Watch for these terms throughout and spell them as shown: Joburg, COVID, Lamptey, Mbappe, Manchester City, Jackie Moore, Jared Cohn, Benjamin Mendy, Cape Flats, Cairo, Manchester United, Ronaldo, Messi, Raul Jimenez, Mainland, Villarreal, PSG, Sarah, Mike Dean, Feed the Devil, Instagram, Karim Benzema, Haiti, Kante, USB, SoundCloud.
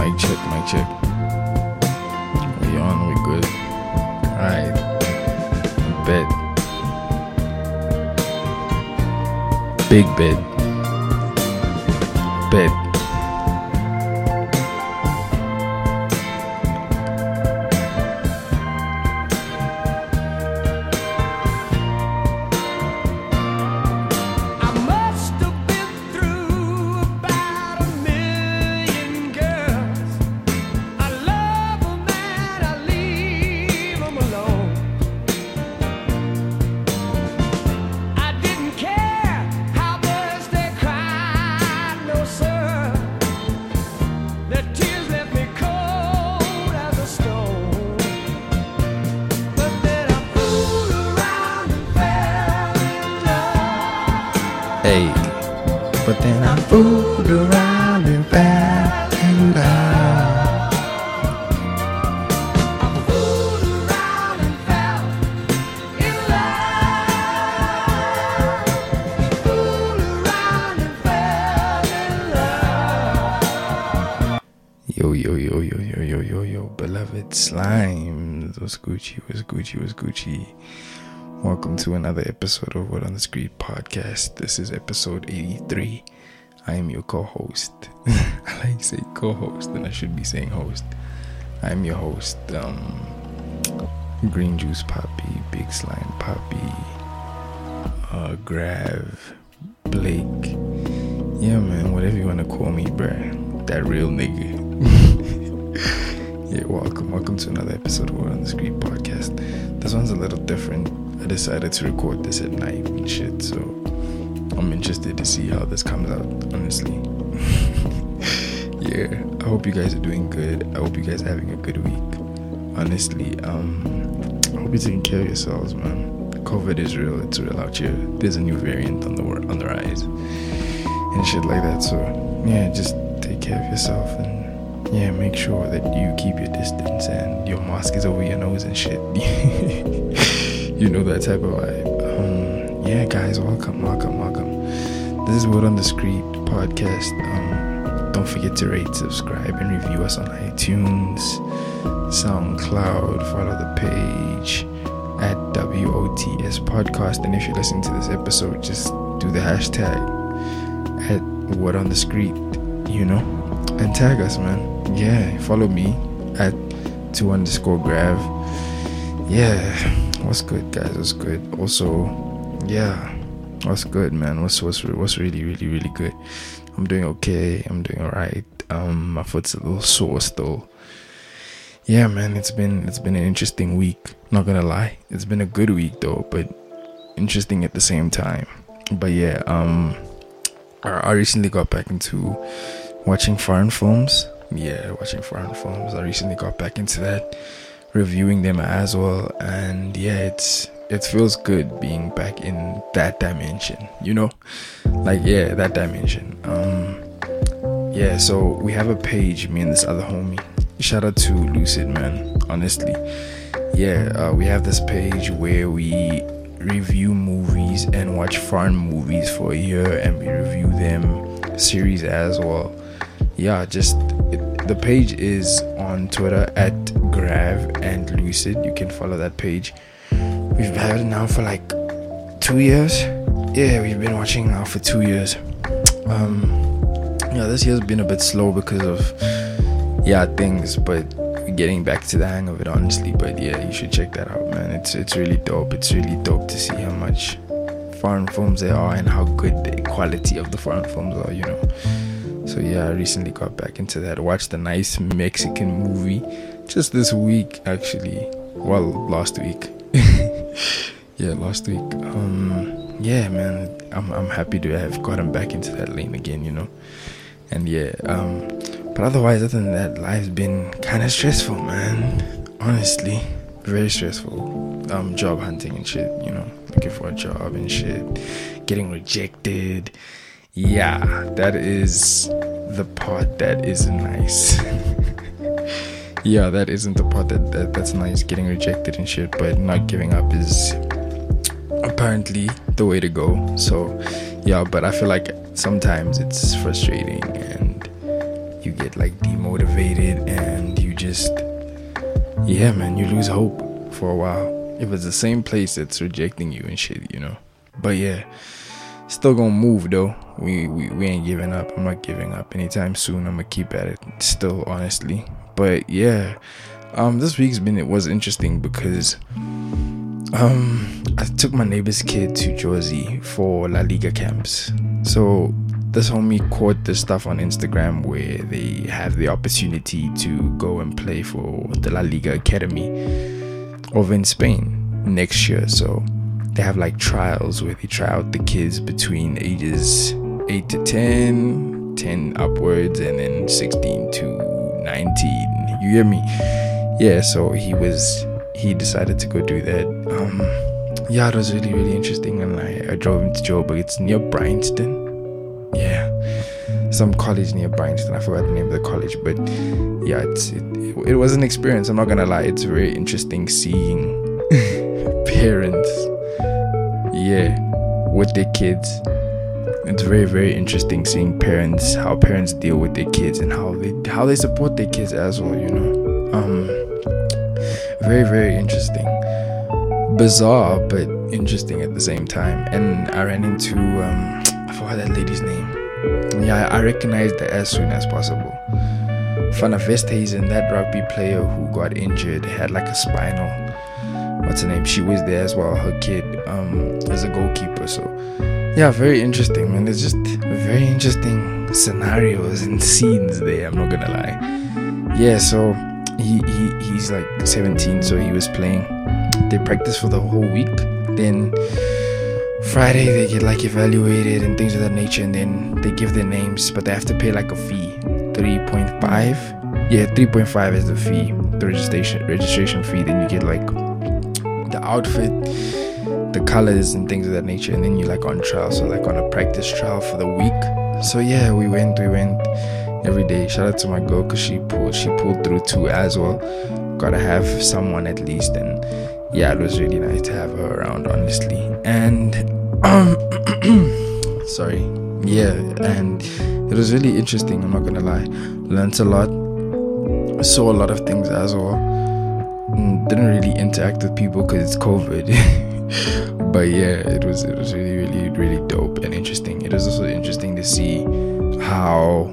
Mic check, mic check. We on, we good. Alright. Bed. Big bed. Bed. What's Gucci? Welcome to another episode of Word on the Street podcast. This is episode 83. I am your co-host. I like to say co-host, and I should be saying host. I am your host, Green Juice Poppy, Big Slime Poppy, Grav, Blake. Yeah, man, whatever you want to call me, bruh. That real nigga. Yeah, welcome to another episode of Word on the Street podcast. This one's a little different. I decided to record this at night and shit, so I'm interested to see how this comes out, honestly. Yeah, I hope you guys are doing good. I hope you guys are having a good week. Honestly, I hope you're taking care of yourselves, man. COVID is real. It's real out here. There's a new variant on the rise and shit like that. So yeah, just take care of yourself and. Yeah, make sure that you keep your distance and your mask is over your nose and shit. You know that type of vibe. Yeah, guys, welcome. This is Word on the Street podcast. Don't forget to rate, subscribe, and review us on iTunes, SoundCloud. Follow the page at WOTS podcast. And if you're listening to this episode, just do the hashtag at Word on the Street, you know, and tag us, man. Yeah, follow me at 2_grav. Yeah, what's good, guys? What's good? Also, yeah, what's good, man? What's really good? I'm doing okay. I'm doing alright. My foot's a little sore still. Yeah, man. It's been an interesting week. Not gonna lie, it's been a good week though, but interesting at the same time. But yeah, I recently got back into watching foreign films. Yeah, watching foreign films. I recently got back into that, reviewing them as well, and yeah, it feels good being back in that dimension, you know, like, yeah, that dimension. Yeah, so we have a page, me and this other homie, shout out to Lucid, man, honestly. Yeah, we have this page where we review movies and watch foreign movies for a year, and we review them, series as well. Yeah, just the page is on Twitter at Grav and Lucid. You can follow that page. We've had it now for like 2 years. Yeah, we've been watching now for 2 years. Yeah, this year's been a bit slow because of things, but we're getting back to the hang of it, honestly. But yeah, you should check that out, man. It's really dope. It's really dope to see how much foreign films there are and how good the quality of the foreign films are, you know. So yeah, I recently got back into that. Watched a nice Mexican movie just this week, actually. Well, last week. Yeah, last week. Yeah, man, I'm happy to have gotten back into that lane again, you know. And yeah, but otherwise, other than that, life's been kind of stressful, man. Honestly, very stressful. Job hunting and shit, you know, looking for a job and shit, getting rejected. Yeah, that is the part that isn't nice. Yeah, that isn't the part that's nice, getting rejected and shit, but not giving up is apparently the way to go. So yeah, but I feel like sometimes it's frustrating and you get get like demotivated and you just, yeah, man, you lose hope for a while. If it's the same place that's rejecting you and shit, you know. But yeah, still gonna move though. We ain't giving up. I'm not giving up anytime soon. I'm gonna keep at it still, honestly. But yeah, this week's been, it was interesting because I took my neighbor's kid to Jersey for La Liga camps. So this homie caught this stuff on Instagram where they have the opportunity to go and play for the La Liga Academy over in Spain next year. So they have like trials where they try out the kids between ages 8 to 10, 10 upwards, and then 16 to 19. You hear me? Yeah, so he decided to go do that. Yeah, it was really, really interesting. And I drove him to Joburg. It's near Bryanston. Yeah, some college near Bryanston. I forgot the name of the college, but yeah, it was an experience. I'm not gonna lie, it's very interesting seeing parents, yeah, with their kids. It's very, very interesting seeing parents, how parents deal with their kids and how they support their kids as well, you know. Very, very interesting, bizarre, but interesting at the same time. And I ran into I forgot that lady's name. Yeah, I recognized her as soon as possible. Fanafestes and that rugby player who got injured had like a spinal. What's her name? She was there as well. Her kid is a goalkeeper. So yeah, very interesting, man. There's just very interesting scenarios and scenes there. I'm not gonna lie. Yeah, so he's like 17, so he was playing. They practiced for the whole week. Then Friday they get like evaluated and things of that nature, and then they give their names, but they have to pay like a fee, 3.5. yeah, 3.5 is the fee, the registration fee. Then you get like the outfit, the colors and things of that nature, and then you're like on trial, so like on a practice trial for the week. So yeah, we went every day. Shout out to my girl, because she pulled through too as well. Gotta have someone at least. And yeah, it was really nice to have her around, honestly. And sorry, yeah, and it was really interesting, I'm not gonna lie. Learned a lot, saw a lot of things as well. Didn't really interact with people because it's COVID. But yeah, it was really, really, really dope and interesting. It was also interesting to see how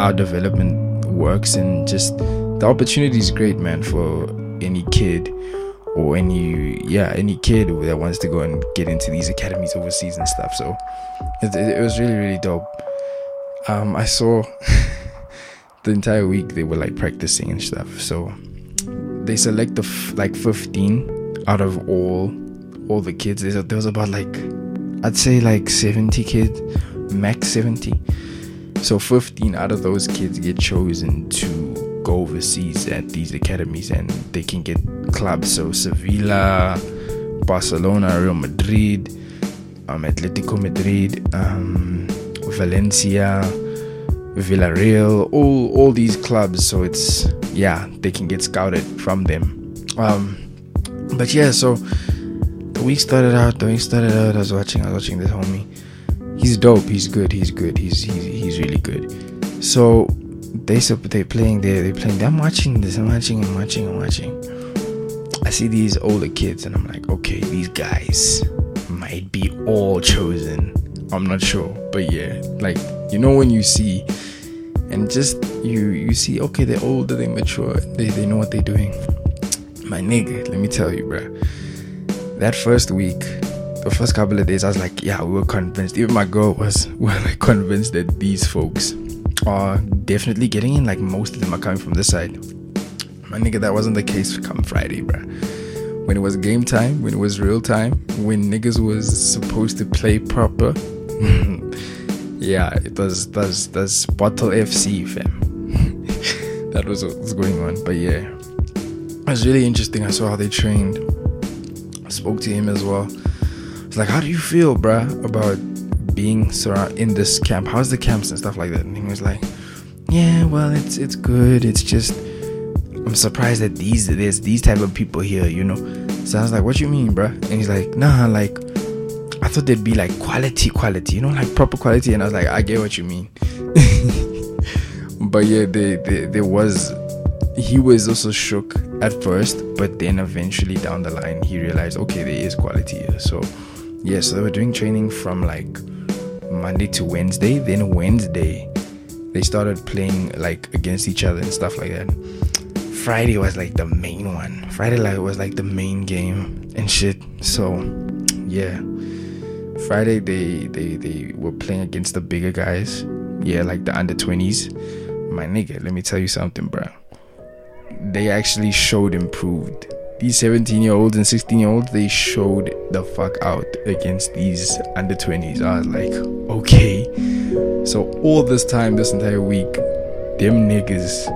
our development works, and just the opportunity is great, man, for any kid. Or any kid that wants to go and get into these academies overseas and stuff. So it was really, really dope. I saw the entire week they were like practicing and stuff. So they select like 15 out of all the kids. There was about like, I'd say like 70 kids, max 70. So 15 out of those kids get chosen to go overseas at these academies, and they can get clubs. So Sevilla, Barcelona, Real Madrid, Atletico Madrid, Valencia, Villarreal, all these clubs. So it's, yeah, they can get scouted from them. But yeah, so the week started out, I was watching this homie. He's dope, he's good, he's really good. So they're playing there. I'm watching. I see these older kids and I'm like, okay, these guys might be all chosen. I'm not sure, but yeah, like, you know, when you see and just you see, okay, they're older, they mature, they know what they're doing. My nigga, let me tell you, bruh, that first week, the first couple of days, I was like, yeah, we were convinced. Even my girl was like convinced that these folks are definitely getting in. Like, most of them are coming from this side. My nigga, that wasn't the case come Friday, bruh. When it was game time, when it was real time, when niggas was supposed to play proper, yeah, it was that's Bottle FC, fam. That was what was going on. But yeah, it was really interesting. I saw how they trained. I spoke to him as well. It's like, how do you feel, bruh, about being in this camp? How's the camps and stuff like that? And he was like, yeah, well, it's good. It's just, I'm surprised that there's these type of people here, you know. So I was like, what you mean, bruh? And he's like, nah, like, I thought there'd be like quality, you know, like proper quality. And I was like, I get what you mean. But yeah, there was, he was also shook at first, but then eventually down the line he realized, okay, there is quality here. So yeah, so they were doing training from like Monday to Wednesday. Then Wednesday they started playing like against each other and stuff like that. Friday was like the main one. Friday night was like the main game and shit. So yeah, Friday they were playing against the bigger guys. Yeah, like the under 20s. My nigga, let me tell you something, bro. They actually showed improved. These 17-year-olds and 16-year-olds, they showed the fuck out against these under 20s. I was like, okay. So all this time, this entire week, them niggas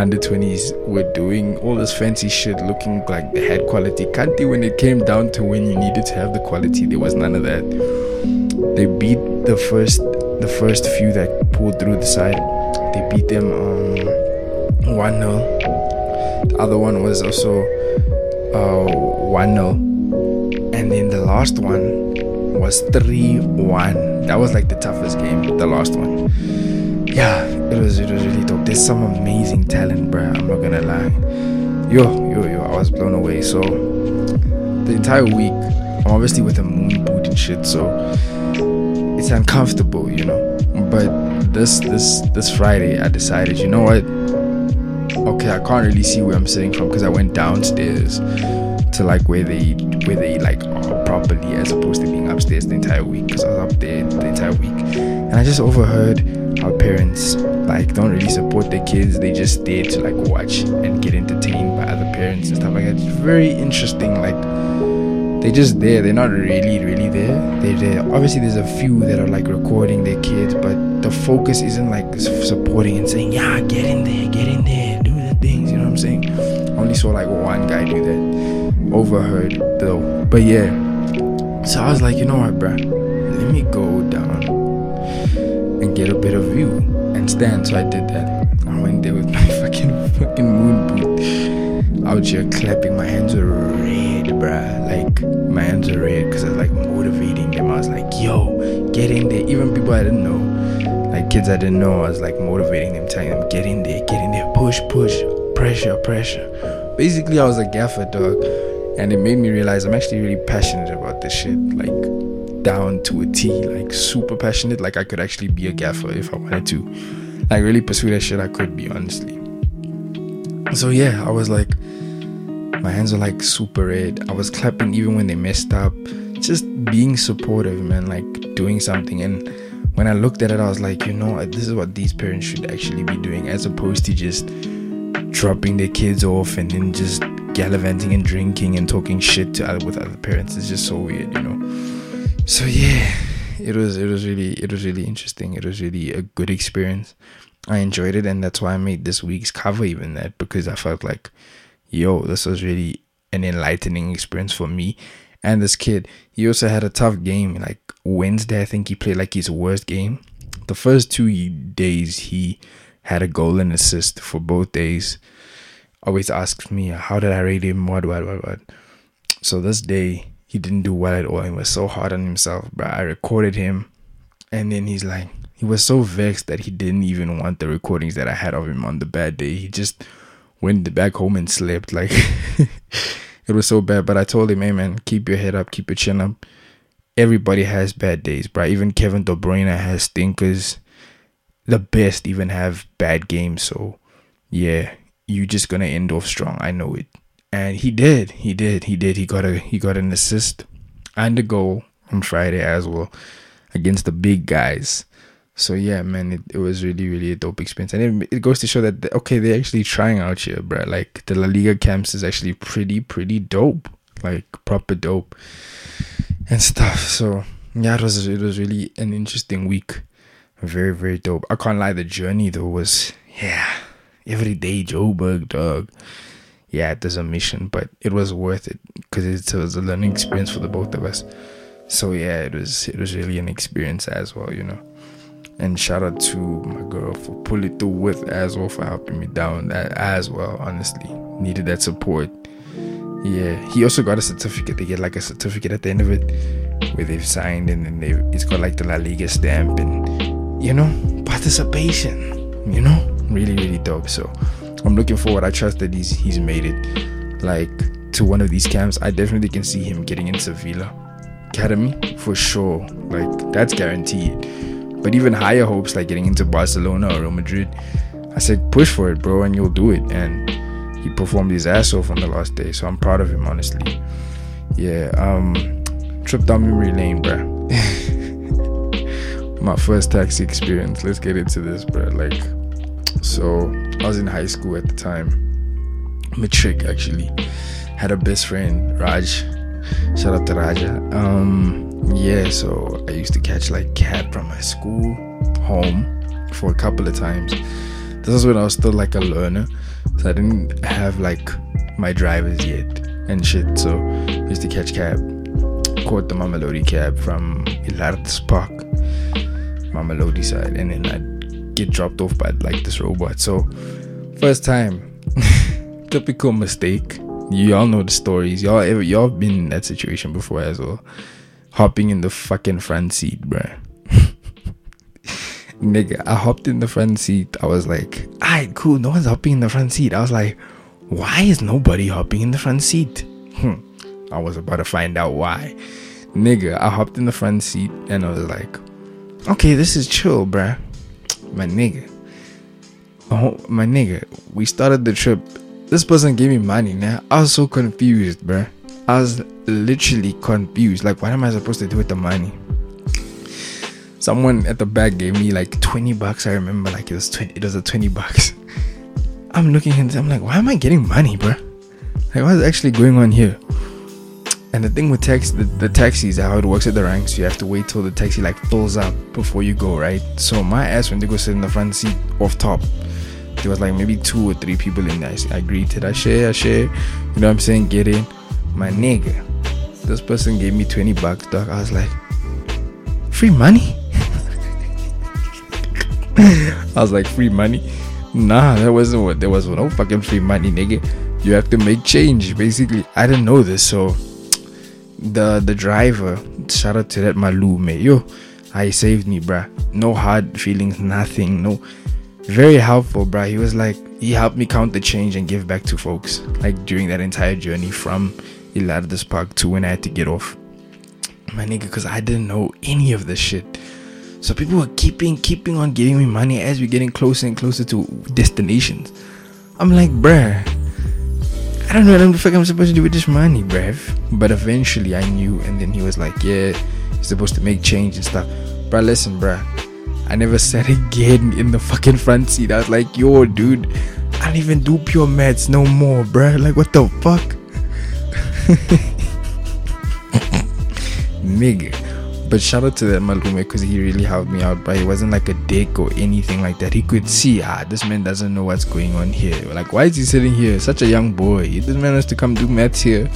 under 20s were doing all this fancy shit, looking like they had quality. Kante, when it came down to when you needed to have the quality, there was none of that. They beat the first few that pulled through the side. They beat them 1-0. The other one was also 1-0, and then the last one was 3-1. That was like the toughest game, the last one. Yeah, it was really dope. There's some amazing talent, bruh, I'm not gonna lie. Yo, I was blown away. So the entire week I'm obviously with a moon boot and shit, so it's uncomfortable, you know. But this Friday I decided, you know what, okay, I can't really see where I'm sitting from, because I went downstairs to like where they like are properly, as opposed to being upstairs the entire week, because I was up there the entire week. And I just overheard how parents like don't really support their kids. They just there to like watch and get entertained by other parents and stuff like that. It's very interesting. Like, they're just there, they're not really there. They're there. Obviously there's a few that are like recording their kids, but the focus isn't like supporting and saying, yeah, get in there, do the things, you know what I'm saying. I only saw like one guy do that, overheard though. But yeah, so I was like, you know what, bruh, let me go down and get a better view and stand. So I did that. I went there with my fucking moon boot, out here clapping. My hands were red, bruh, like my hands are red, because I was like motivating them. I was like, yo, get in there. Even people I didn't know, like kids I didn't know, I was like motivating them, telling them, get in there, push, pressure. Basically I was a gaffer, dog, and it made me realize I'm actually really passionate about this shit, like down to a T, like super passionate. Like I could actually be a gaffer if I wanted to, like really pursue that shit. I could be, honestly. So yeah, I was like, my hands were like super red. I was clapping even when they messed up. Just being supportive, man, like doing something. And when I looked at it, I was like, you know, this is what these parents should actually be doing, as opposed to just dropping their kids off and then just gallivanting and drinking and talking shit with other parents. It's just so weird, you know. So yeah, it was really interesting. It was really a good experience. I enjoyed it, and that's why I made this week's cover even that, because I felt like, yo, this was really an enlightening experience for me. And this kid, he also had a tough game. Like Wednesday, I think he played like his worst game. The first 2 days he had a goal and assist for both days. Always asks me, how did I rate him, what. So this day he didn't do well at all. He was so hard on himself, but I recorded him, and then he's like, he was so vexed that he didn't even want the recordings that I had of him on the bad day. He just went back home and slept, like it was so bad. But I told him, hey man, keep your head up, keep your chin up. Everybody has bad days, bro. Even Kevin De Bruyne has stinkers. The best even have bad games. So yeah, you just gonna end off strong, I know it. And he did. He got an assist and a goal on Friday as well against the big guys. So yeah, man, it was really a dope experience. And it goes to show that they're actually trying out here, bro. Like the La Liga camps is actually pretty dope, like proper dope and stuff. So yeah, it was really an interesting week. Very, very dope. I can't lie, the journey though was, yeah, everyday Joburg, dog. Yeah, it was a mission, but it was worth it, because it was a learning experience for the both of us. So yeah, it was really an experience as well, you know. And shout out to my girl for pulling through with as well, for helping me down that as well. Honestly, needed that support. Yeah, he also got a certificate. They get like a certificate at the end of it where they've signed, and then it's got like the La Liga stamp and, you know, participation, you know, dub. So I'm looking forward. I trust that he's made it, like, to one of these camps. I definitely can see him getting into Villa Academy for sure, like that's guaranteed. But even higher hopes, like getting into Barcelona or Real Madrid, I said push for it, bro, and you'll do it. And he performed his ass off on the last day, so I'm proud of him, honestly. Yeah, trip down memory lane, bruh. My first taxi experience, let's get into this, bruh. Like, so I was in high school at the time, matric actually. Had a best friend, Raj, shout out to Raja. Yeah, so I used to catch like cab from my school home for a couple of times. This was when I was still like a learner, so I didn't have like my drivers yet and shit. So I used to catch cab, caught the Mamelodi cab from Ilart's Park, Mamelodi side, and then I'd get dropped off by like this robot. So first time, typical mistake. Y'all know the stories. Y'all been in that situation before as well. Hopping in the fucking front seat, bruh. Nigga, I hopped in the front seat. I was like, alright, cool, no one's hopping in the front seat. I was like, why is nobody hopping in the front seat? I was about to find out why. Nigga, I hopped in the front seat and I was like, okay, this is chill, bruh. My nigga, we started the trip. This person gave me money, nah. I was so confused, bruh. I was literally confused. Like, what am I supposed to do with the money? Someone at the back gave me like $20. I remember, like, it was a $20. I'm looking and I'm like, why am I getting money, bruh? Like, what is actually going on here? And the thing with the taxis, how it works at the ranks, you have to wait till the taxi like fills up before you go, right? So my ass went to go sit in the front seat off top. There was like maybe 2 or 3 people in there. I greeted, I share, you know what I'm saying, get in. My nigga, this person gave me $20, dog. I was like, free money? I was like, free money? Nah, that wasn't what, there was no fucking free money, nigga. You have to make change, basically. I didn't know this, so the driver, shout out to that Malu, mate, yo, he saved me, bruh. No hard feelings, nothing, no. Very helpful, bruh. He was like, he helped me count the change and give back to folks, like during that entire journey from Ilardus Park to when I had to get off, my nigga, because I didn't know any of this shit. So people were keeping on giving me money as we're getting closer and closer to destinations. I'm like, bruh, I don't know what the fuck I'm supposed to do with this money, bruh. But eventually I knew, and then he was like, yeah, you're supposed to make change and stuff. Bruh, listen, bruh, I never sat again in the fucking front seat. I was like, yo, dude, I don't even do pure maths no more, bruh. Like, what the fuck? Nigga. But shout out to that Malume, because he really helped me out, but he wasn't like a dick or anything like that. He could see, this man doesn't know what's going on here. Like, why is he sitting here? Such a young boy. He didn't manage to come do maths here.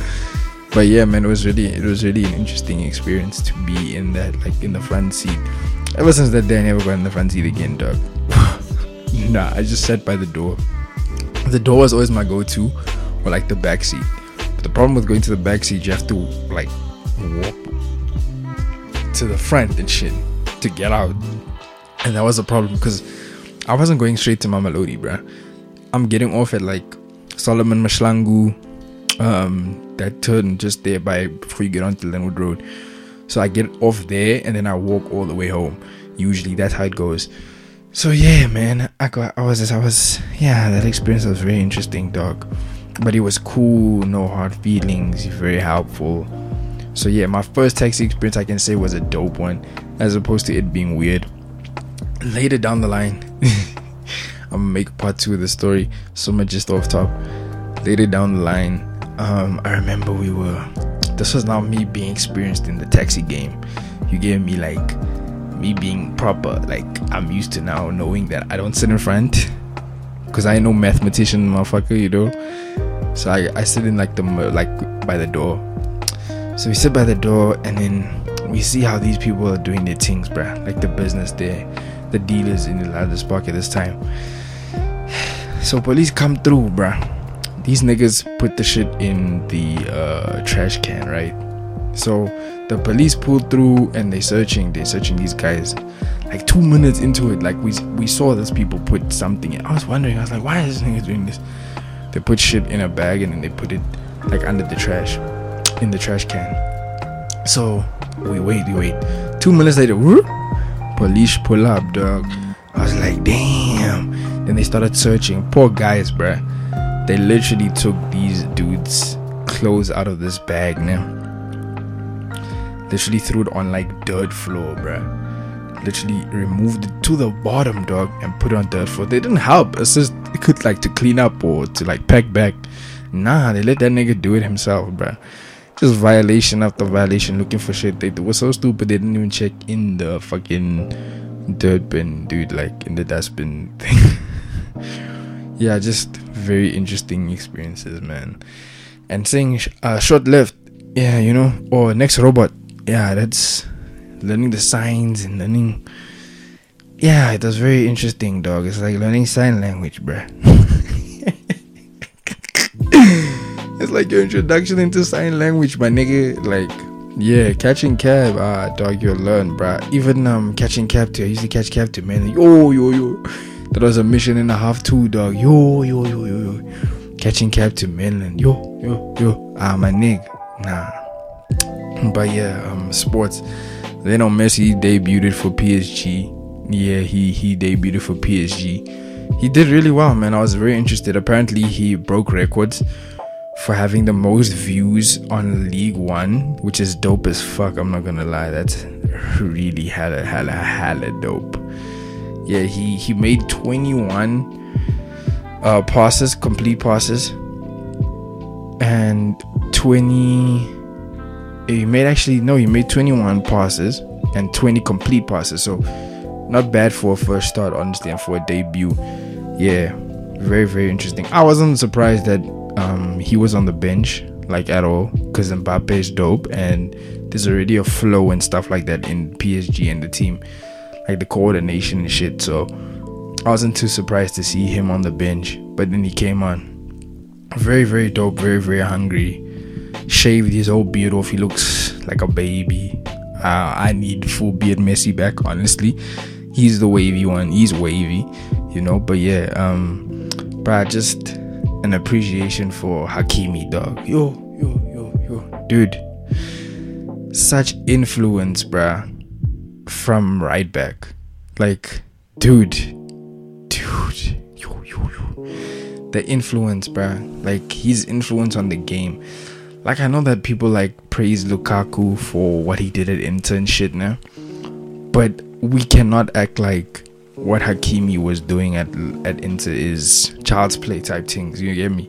But yeah, man, it was really an interesting experience to be in that, like, in the front seat. Ever since that day, I never got in the front seat again, dog. Nah, I just sat by the door. The door was always my go-to, or like the back seat. But the problem with going to the back seat, you have to like walk to the front and shit to get out, and that was a problem because I wasn't going straight to Mamelodi, bruh. I'm getting off at like Solomon Mahlangu, that turn just there by before you get onto Lenwood Road. So I get off there and then I walk all the way home. Usually that's how it goes. So yeah, man, that experience was very interesting, dog. But it was cool, no hard feelings, very helpful. So yeah, my first taxi experience I can say was a dope one, as opposed to it being weird. Later down the line, I'm gonna make part 2 of the story. So much just off top. Later down the line, I remember this was now me being experienced in the taxi game. You get me, like, me being proper. Like, I'm used to now knowing that I don't sit in front, because I ain't no mathematician, motherfucker, you know. So I sit in like by the door. So we sit by the door and then we see how these people are doing their things, bruh. Like the business there, the dealers in the largest park at this time. So police come through, bruh. These niggas put the shit in the trash can, right? So the police pulled through and they're searching these guys. like 2 minutes into it, like we saw this people put something in. I was wondering, I was like, why is this nigga doing this? They put shit in a bag and then they put it like under the trash, in the trash can. So we wait. 2 minutes later, whoop, police pull up, dog. I was like, damn. Then they started searching. Poor guys, bruh. They literally took these dudes' clothes out of this bag now. Literally threw it on like dirt floor, bruh. Literally removed it to the bottom, dog, and put it on dirt floor. They didn't help. It's just it could like to clean up or to like pack back. Nah, they let that nigga do it himself, bruh. Just violation after violation, looking for shit. They were so stupid they didn't even check in the fucking dirt bin, dude, like in the dustbin thing. Yeah, just very interesting experiences, man. And saying short left, yeah, you know, or next robot, yeah, that's learning the signs and learning. Yeah, it was very interesting, dog. It's like learning sign language, bruh. It's like your introduction into sign language, my nigga. Like, yeah, catching cab, dog, you'll learn, bruh. Even catching cab too. I used to catch cab too, man. Yo. That was a mission and a half too, dog. Yo. Catching cab to Mainland. Yo. My nigga. Nah. But yeah, sports. They know Messi debuted for PSG. Yeah, he debuted for PSG. He did really well, man. I was very interested. Apparently, he broke records for having the most views on League One, which is dope as fuck. I'm not gonna lie. That's really hella dope. Yeah, he made 21 passes, complete passes, and he made 21 passes and 20 complete passes. So not bad for a first start, honestly, and for a debut. Yeah, very, very interesting. I wasn't surprised that he was on the bench, like, at all, because Mbappe is dope and there's already a flow and stuff like that in PSG and the team, like the coordination and shit. So I wasn't too surprised to see him on the bench, but then he came on. Very, very dope, very, very hungry. Shaved his whole beard off. He looks like a baby. I need full beard Messi back, honestly. He's the wavy one. He's wavy, you know. But yeah, but just an appreciation for Hakimi, dog. Yo. Dude, such influence, bruh, from right back. Like, dude, yo. The influence, bruh. Like, his influence on the game. Like, I know that people like praise Lukaku for what he did at Inter and shit now, but we cannot act like what Hakimi was doing at Inter is child's play type things. You get me?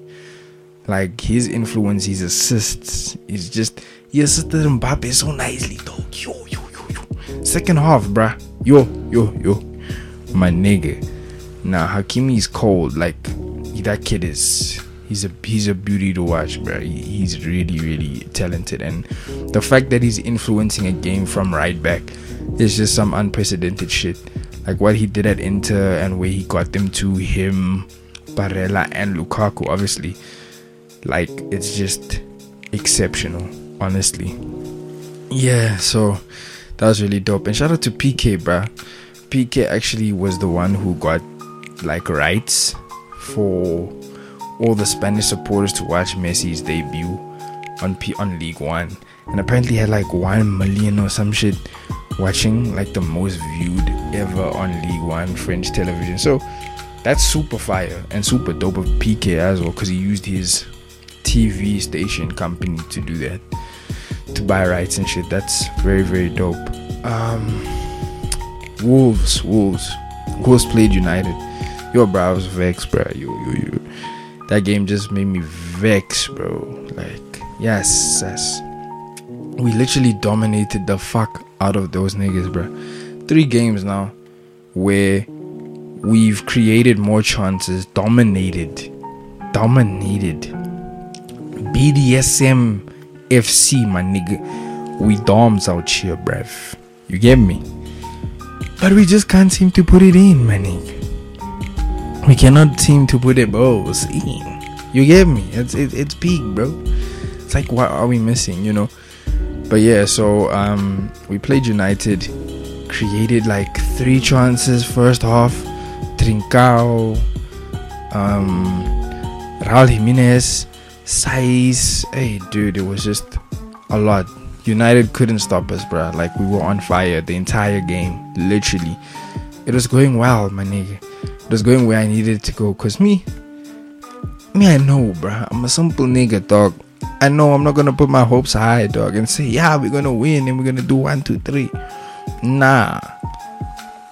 Like, his influence, his assists, is just, he assisted Mbappe so nicely, dog. Yo. Second half, bruh. Yo. My nigga. Nah, Hakimi is cold. Like, that kid is, he's a beauty to watch, bro. He's really, really talented. And the fact that he's influencing a game from right back is just some unprecedented shit. Like what he did at Inter and where he got them to, him, Barella and Lukaku, obviously. Like, it's just exceptional, honestly. Yeah, so that was really dope. And shout out to PK, bruh. PK actually was the one who got like rights for all the Spanish supporters to watch Messi's debut on League One, and apparently had like 1 million or some shit watching, like the most viewed ever on League One French television. So that's super fire and super dope of PK as well, because he used his TV station company to do that, to buy rights and shit. That's very, very dope. Wolves played United. Yo, bro, I was vexed, bro. Yo. That game just made me vexed, bro. Like, yes. We literally dominated the fuck out of those niggas, bro. 3 games now where we've created more chances, dominated. BDSM FC, my nigga. We doms out here, bruv. You get me? But we just can't seem to put it in, my nigga. We cannot seem to put the balls in. You get me? It's big, bro. It's like, what are we missing, you know? But yeah, so we played United. created like three chances first half. Trincao, Raul Jimenez, Saiz. Hey dude, it was just a lot. United couldn't stop us, bruh. Like, we were on fire the entire game, literally. It was going well, my nigga. It was going where I needed to go. Because me, I know, bruh. I'm a simple nigga, dog. I know I'm not going to put my hopes high, dog, and say, yeah, we're going to win and we're going to do 1, 2, 3. Nah.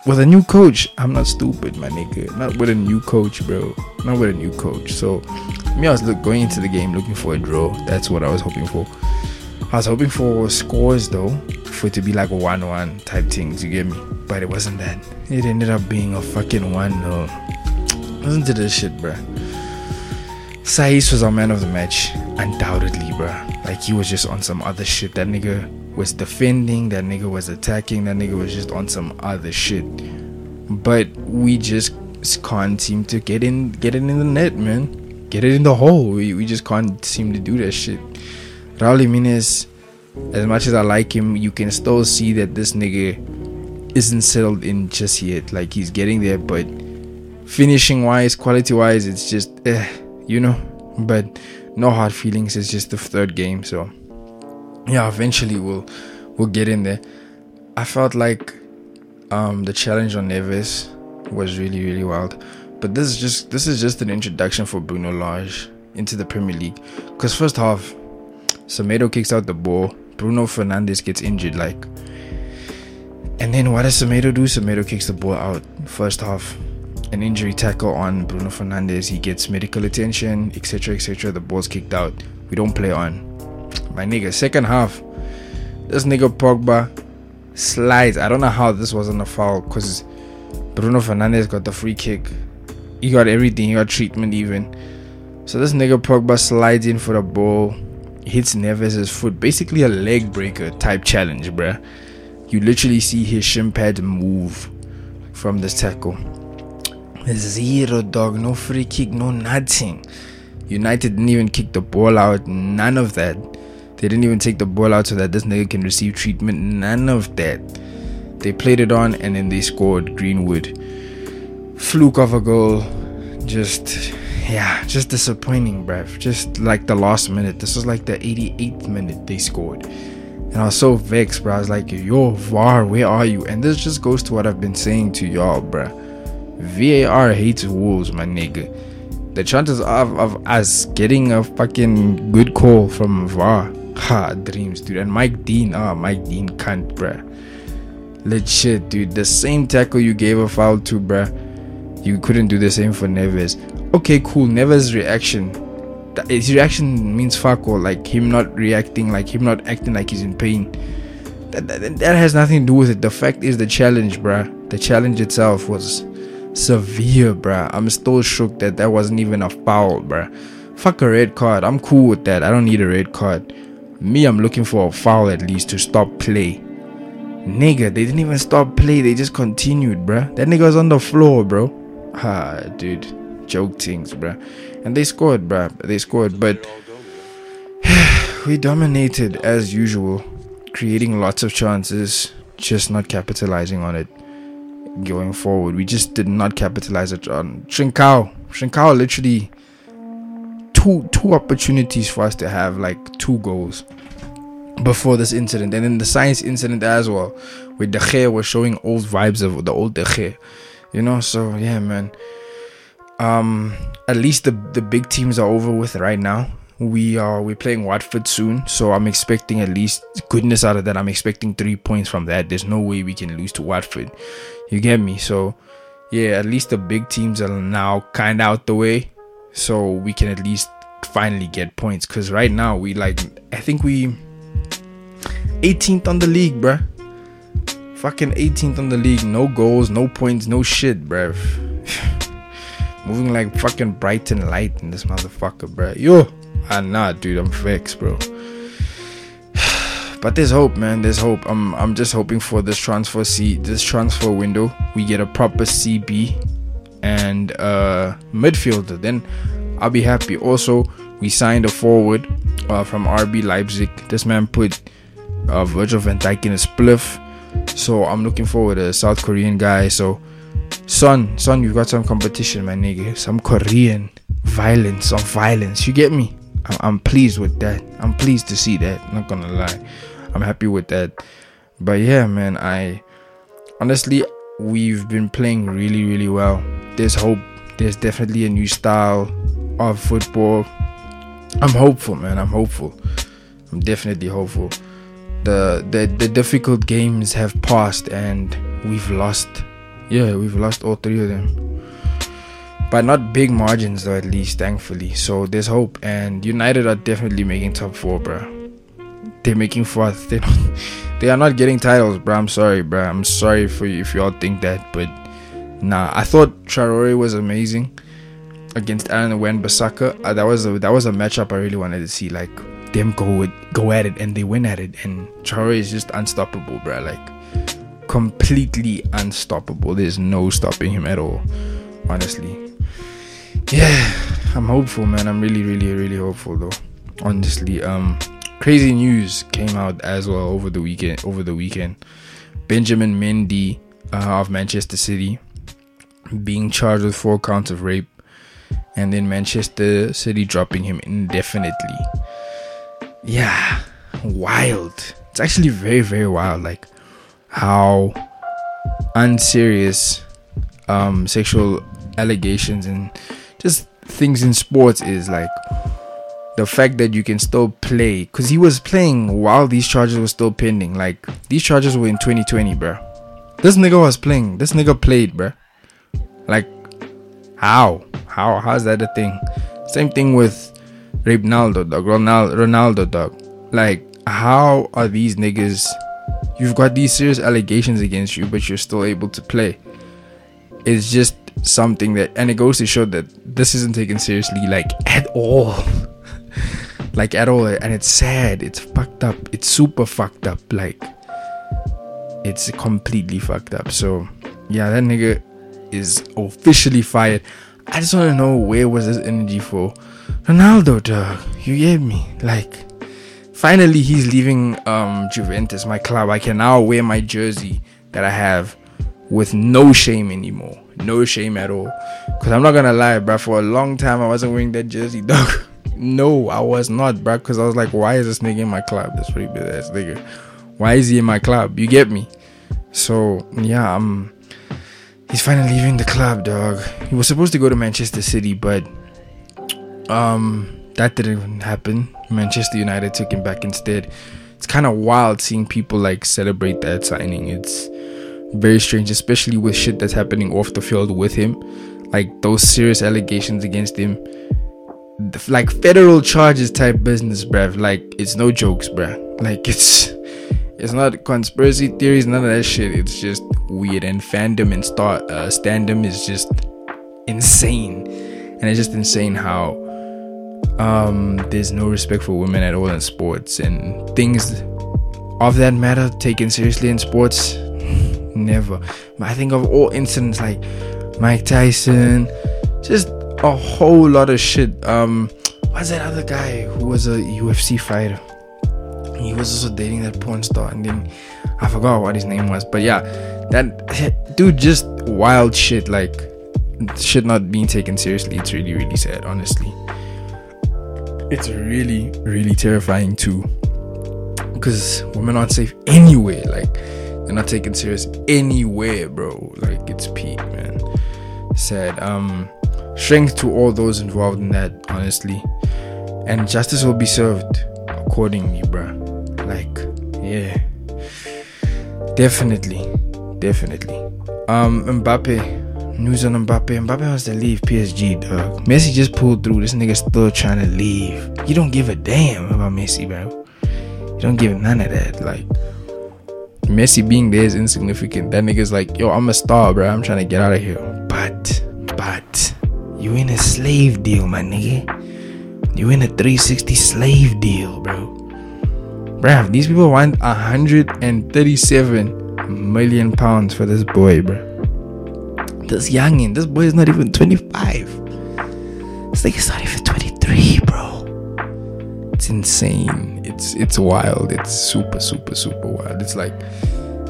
With a new coach, I'm not stupid, my nigga. Not with a new coach, bro. Not with a new coach. So, me, I was going into the game looking for a draw. That's what I was hoping for. I was hoping for scores, though, for it to be like a 1-1 type things, you get me? But it wasn't that. It ended up being a fucking 1-0. Listen to this shit, bruh. Saiz was our man of the match, undoubtedly, bruh. Like, he was just on some other shit. That nigga was defending, that nigga was attacking, that nigga was just on some other shit. But we just can't seem to get it in the net, man. Get it in the hole. We just can't seem to do that shit. Raul Jimenez, as much as I like him, you can still see that this nigga isn't settled in just yet. Like, he's getting there, but finishing wise, quality wise, it's just you know. But no hard feelings, it's just the third game. So yeah, eventually we'll get in there. I felt like the challenge on Neves was really, really wild. But this is just an introduction for Bruno Lage into the Premier League. Because first half, Semedo kicks out the ball, Bruno Fernandes gets injured, like, and then what does Semedo do? Semedo kicks the ball out. First half, an injury tackle on Bruno Fernandes, he gets medical attention, etc, etc. The ball's kicked out, we don't play on, my nigga. Second half, this nigga Pogba slides. I don't know how this wasn't a foul, because Bruno Fernandes got the free kick, he got everything, he got treatment even. So this nigga Pogba slides in for the ball, hits Neves' foot, basically a leg breaker type challenge, bruh. You literally see his shin pad move from this tackle. Zero, dog. No free kick, no nothing. United didn't even kick the ball out, none of that. They didn't even take the ball out so that this nigga can receive treatment, none of that. They played it on and then they scored. Greenwood, fluke of a goal. Just, yeah, just disappointing, bruv. Just like the last minute. This was like the 88th minute they scored. And I was so vexed, bruv. I was like, yo, VAR, where are you? And this just goes to what I've been saying to y'all, bruv. VAR hates Wolves, my nigga. The chances of us getting a fucking good call from VAR, ha, dreams, dude. And Mike Dean cunt, bruv. Legit, dude. The same tackle you gave a foul to, bruv. You couldn't do the same for Neves. Okay, cool. Neves' reaction. His reaction means fuck all. Like, him not reacting, like him not acting like he's in pain. That has nothing to do with it. The fact is the challenge, bruh. The challenge itself was severe, bruh. I'm still shook that wasn't even a foul, bruh. Fuck a red card. I'm cool with that. I don't need a red card. Me, I'm looking for a foul at least to stop play. Nigga, they didn't even stop play. They just continued, bruh. That nigga was on the floor, bro. Ah, dude. Joke things, bruh. And they scored, bruh. They scored. But we dominated as usual, creating lots of chances, just not capitalizing on it going forward. We just did not capitalize it on Trincao. Trincao literally two opportunities for us to have like 2 goals before this incident. And then the Saiz incident as well, where De Gea was showing old vibes of the old De Gea. You know, so yeah, man. At least the big teams are over with right now. We're playing Watford soon, so I'm expecting at least goodness out of that. I'm expecting 3 points from that. There's no way we can lose to Watford. You get me? So yeah, at least the big teams are now kind of out the way, so we can at least finally get points. Because right now we like, I think we 18th on the league, bruh. Fucking 18th on the league. No goals, no points, no shit, bruv. Moving like fucking Brighton light in this motherfucker, bruh. Yo, nah, dude, I'm vexed, bro. But there's hope, man. There's hope. I'm just hoping for this transfer window, we get a proper CB and midfielder. Then I'll be happy. Also, we signed a forward from RB Leipzig. This man put Virgil van Dijk in a spliff. So I'm looking forward to a South Korean guy. So son, you've got some competition, my nigga. Some Korean violence, some violence. You get me? I'm pleased with that. I'm pleased to see that. Not gonna lie, I'm happy with that. But yeah, man, I honestly, we've been playing really, really well. There's hope. There's definitely a new style of football. I'm hopeful, man. I'm hopeful. I'm definitely hopeful. The difficult games have passed and we've lost. Yeah, we've lost all three of them. But not big margins though, at least, thankfully. So there's hope. And United are definitely making top four, bro. They're making fourth. They are not getting titles, bro. I'm sorry, bro. I'm sorry for you if y'all think that. But nah, I thought Charori was amazing against Aaron Wan-Bissaka. That was a matchup I really wanted to see. Like, them go at it and they win at it. And Traore is just unstoppable, bro. Like, completely unstoppable. There's no stopping him at all, honestly. Yeah, I'm hopeful, man. I'm really, really, really hopeful, though. Honestly, crazy news came out as well over the weekend. Benjamin Mendy of Manchester City being charged with 4 counts of rape, and then Manchester City dropping him indefinitely. Yeah, wild. It's actually very, very wild, like how unserious sexual allegations and just things in sports is. Like, the fact that you can still play, because he was playing while these charges were still pending. Like, these charges were in 2020, bro. This nigga was playing. This nigga played, bro. Like, how's that a thing? Same thing with Ronaldo, dog. Like, how are these niggas? You've got these serious allegations against you, but you're still able to play. It's just something that, and it goes to show that this isn't taken seriously, like, at all. Like, at all. And it's sad. It's fucked up. It's super fucked up. Like, it's completely fucked up. So yeah, that nigga is officially fired. I just want to know, where was this energy for Ronaldo, dog? You get me? Like, finally he's leaving Juventus, my club. I can now wear my jersey that I have with no shame anymore. No shame at all. Because I'm not going to lie, bruh, for a long time I wasn't wearing that jersey, dog. No, I was not, bruh. Because I was like, why is this nigga in my club? That's pretty bad ass nigga. Why is he in my club? You get me? So yeah, he's finally leaving the club, dog. He was supposed to go to Manchester City, but that didn't happen. Manchester United took him back instead. It's kind of wild seeing people like celebrate that signing. It's very strange, especially with shit that's happening off the field with him. Like, those serious allegations against him. Like, federal charges type business, bruv. Like, it's no jokes, bruv. Like, it's not conspiracy theories, none of that shit. It's just weird. And fandom and standom is just insane. And it's just insane how there's no respect for women at all in sports. And things of that matter taken seriously in sports, never. I think of all incidents, like Mike Tyson, just a whole lot of shit. What's that other guy who was a UFC fighter? He was also dating that porn star, and then I forgot what his name was. But yeah, that dude, just wild shit. Like, shit not being taken seriously. It's really, really sad, honestly. It's really, really terrifying too, because women aren't safe anywhere. Like, they're not taken serious anywhere, bro. Like, it's peak, man. Sad. Strength to all those involved in that, honestly. And justice will be served accordingly, bruh. Like, yeah, definitely. Mbappe, news on Mbappe wants to leave PSG, dog. Messi just pulled through. This nigga still trying to leave. You don't give a damn about Messi, bro. You don't give none of that. Like, Messi being there is insignificant. That nigga's like, yo, I'm a star, bro. I'm trying to get out of here. But you in a slave deal, my nigga. You in a 360 slave deal, bro. Bruh, these people want £137 million for this boy, bruh. This youngin', this boy is not even 25. This nigga's not even 23, bro. It's insane. It's wild. It's super, super, super wild. It's like,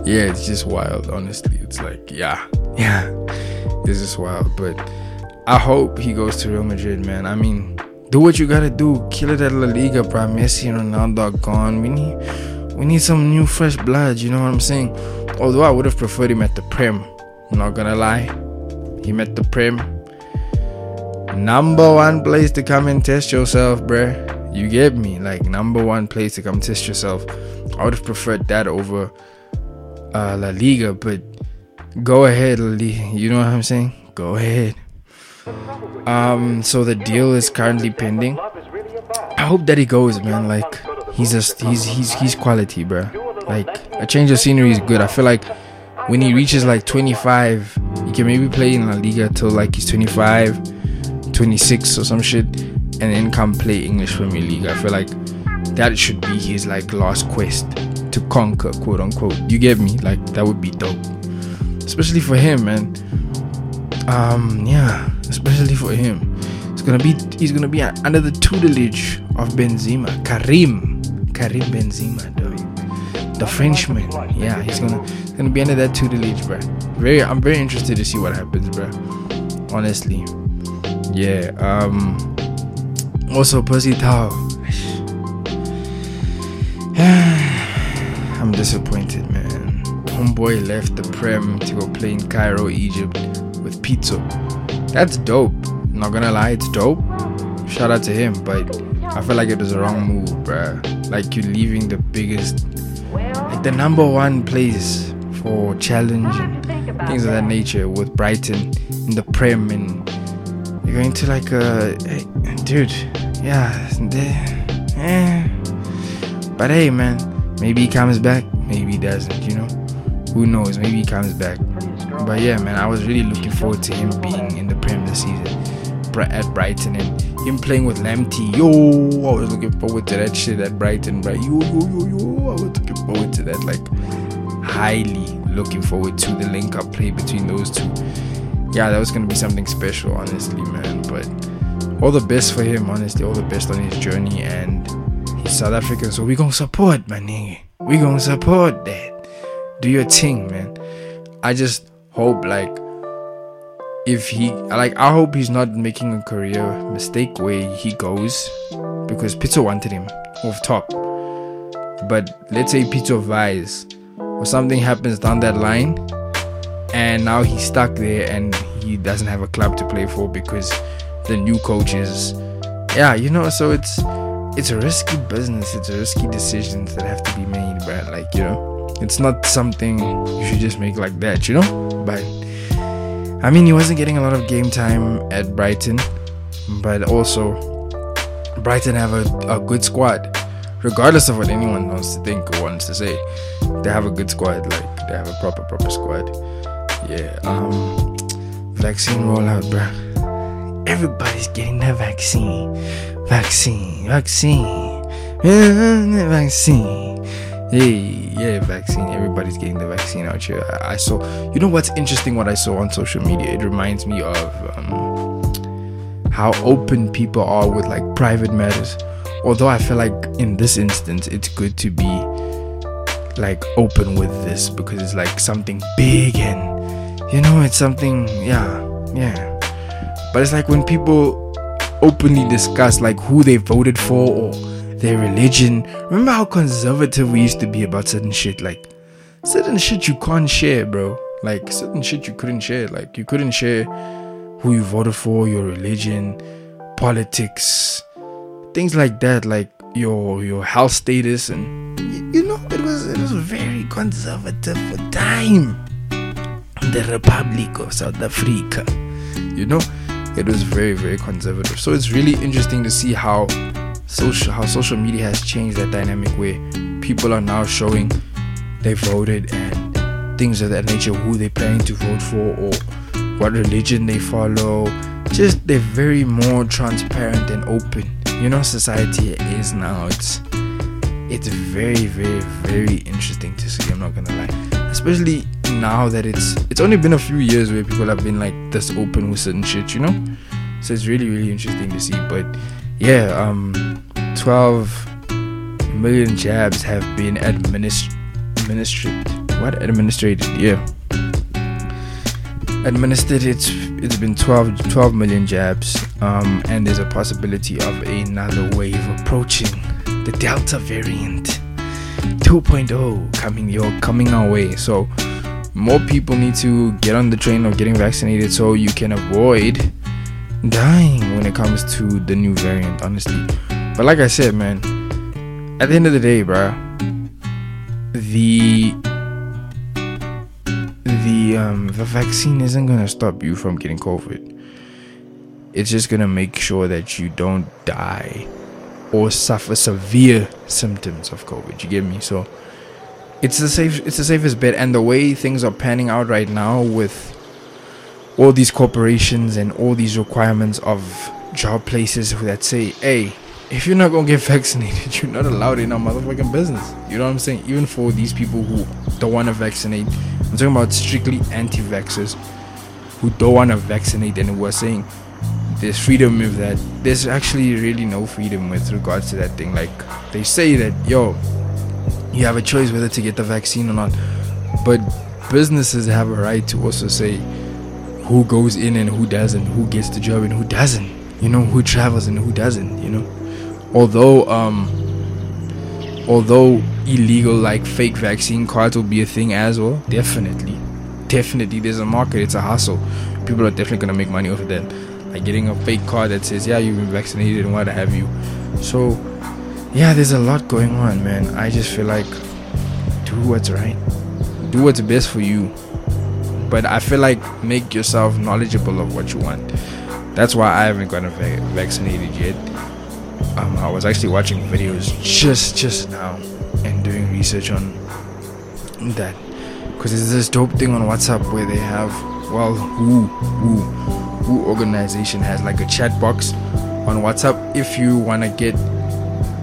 yeah, it's just wild, honestly. It's like, yeah, it's just wild. But I hope he goes to Real Madrid, man. I mean, do what you gotta do. Kill it at La Liga, bro. Messi and Ronaldo gone. We need some new fresh blood, you know what I'm saying? Although I would have preferred him at the Prem. I'm not gonna lie. Him at the Prem. Number one place to come and test yourself, bruh. You get me? Like, number one place to come test yourself. I would have preferred that over La Liga, but go ahead, La Liga. You know what I'm saying? Go ahead. So the deal is currently pending. I hope that he goes, man. Like, he's quality, bruh. Like, a change of scenery is good. I feel like when he reaches like 25, he can maybe play in La Liga till like he's 25, 26 or some shit, and then come play English Premier League. I feel like that should be his like last quest to conquer, quote unquote. You get me? Like, that would be dope, especially for him, man. Yeah, especially for him. He's gonna be under the tutelage of Benzema, Karim Benzema, the Frenchman. Yeah, he's gonna be under that tutelage, bruh. I'm very interested to see what happens, bruh. Honestly. Yeah, also Percy Tau. I'm disappointed, man. Homeboy left the Prem to go play in Cairo, Egypt with Pizzo. That's dope. Not gonna lie, it's dope. Shout out to him, but I feel like it was a wrong move, bruh. Like, you're leaving the biggest, like the number one place for challenge and things of that nature with Brighton in the Prem, and you're going to like dude, yeah, but hey, man, maybe he comes back, maybe he doesn't, you know, who knows, maybe he comes back. But yeah, man, I was really looking forward to him being in the Prem this season at Brighton, and him playing with Lamptey. Yo, I was looking forward to that shit at Brighton, bro. Yo, I was looking forward to that. Like, highly looking forward to the link up play between those two. Yeah, that was gonna be something special, honestly, man. But all the best for him, honestly. All the best on his journey, and he's South African, so we gonna support, my nigga. We gonna support that. Do your thing, man. I just hope, like, I hope he's not making a career mistake where he goes, because Pizzo wanted him off top. But let's say Pizzo vies or something happens down that line, and now he's stuck there and he doesn't have a club to play for because the new coach is, yeah, you know. So it's a risky business. It's a risky decisions that have to be made, bruh. Like, you know, it's not something you should just make like that, you know. But I mean, he wasn't getting a lot of game time at Brighton, but also Brighton have a good squad, regardless of what anyone wants to think or wants to say. They have a good squad, like, they have a proper squad. Yeah, vaccine rollout, bruh. Everybody's getting the vaccine. Yeah, vaccine. Everybody's getting the vaccine out here. I saw, you know what's interesting, what I saw on social media, it reminds me of how open people are with like private matters. Although I feel like in this instance it's good to be like open with this, because it's like something big, and you know, it's something, yeah, but it's like when people openly discuss like who they voted for or their religion. Remember how conservative we used to be about certain shit? Like, certain shit you can't share, bro. Like, certain shit you couldn't share. Like, you couldn't share who you voted for, your religion, politics, things like that. Like your health status, and you know, it was very conservative for time. The Republic of South Africa, you know, it was very, very conservative. So it's really interesting to see how social media has changed that dynamic, where people are now showing they voted and things of that nature, who they're planning to vote for or what religion they follow. Just, they're very more transparent and open. You know, society is now, it's very, very, very interesting to see. I'm not gonna lie, especially now that it's only been a few years where people have been like this open with certain shit, you know. So it's really, really interesting to see. But yeah, 12 million jabs have been administered What administrated? Yeah. Administered, it's been 12 million jabs, and there's a possibility of another wave approaching, the Delta variant 2.0 coming our way. So more people need to get on the train of getting vaccinated so you can avoid dying when it comes to the new variant, honestly. But like I said, man, at the end of the day, bruh, the vaccine isn't gonna stop you from getting COVID. It's just gonna make sure that you don't die or suffer severe symptoms of COVID. You get me? So it's the safest bet. And the way things are panning out right now with all these corporations and all these requirements of job places that say, hey, if you're not gonna get vaccinated, you're not allowed in our motherfucking business. You know what I'm saying? Even for these people who don't want to vaccinate, I'm talking about strictly anti-vaxxers who don't want to vaccinate, and who are saying there's freedom with that. There's actually really no freedom with regards to that thing. Like, they say that, yo, you have a choice whether to get the vaccine or not, but businesses have a right to also say who goes in and who doesn't, who gets the job and who doesn't, you know, who travels and who doesn't, you know. Although illegal, like, fake vaccine cards will be a thing as well. Definitely there's a market. It's a hustle. People are definitely gonna make money off of that, like getting a fake card that says, yeah, you've been vaccinated and what have you. So yeah, there's a lot going on, man. I just feel like, do what's right, do what's best for you, but I feel like make yourself knowledgeable of what you want. That's why I haven't gotten vaccinated yet. I was actually watching videos just now and doing research on that, because there's this dope thing on WhatsApp where they have, well, who organization has like a chat box on WhatsApp if you want to get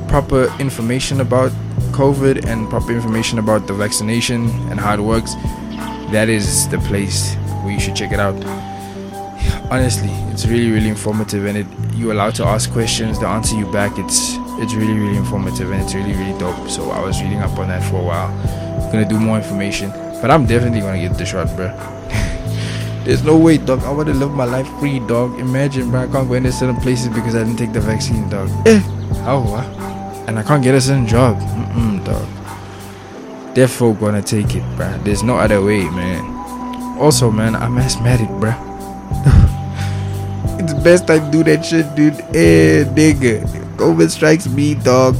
proper information about COVID and proper information about the vaccination and how it works. That is the place where you should check it out. Honestly, it's really informative, and you're allowed to ask questions, they answer you back. It's really informative, and it's really dope. So I was reading up on that for a while. I'm gonna do more information, but I'm definitely gonna get the shot, bruh. There's no way, dog. I want to live my life free, dog. Imagine, bruh, I can't go into certain places because I didn't take the vaccine, dog. And I can't get a certain job. Dog, therefore gonna take it, bruh. There's no other way, man. Also, man, I'm asthmatic, bruh. It's best I do that shit, dude. Nigga, COVID strikes me, dog.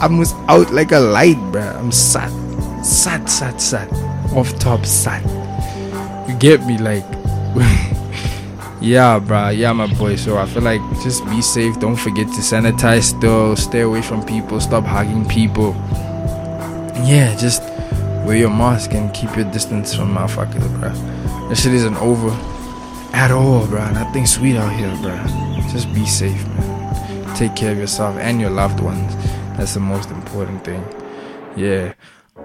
I'm just out like a light, bruh. I'm sad. Off top, sad. You get me, like. Yeah, bruh. Yeah, my boy. So I feel like just be safe. Don't forget to sanitize, though. Stay away from people. Stop hugging people. Yeah, just wear your mask and keep your distance from motherfuckers, bruh. That shit isn't over at all, bro. Nothing sweet out here, bro. Just be safe, man. Take care of yourself and your loved ones. That's the most important thing. Yeah.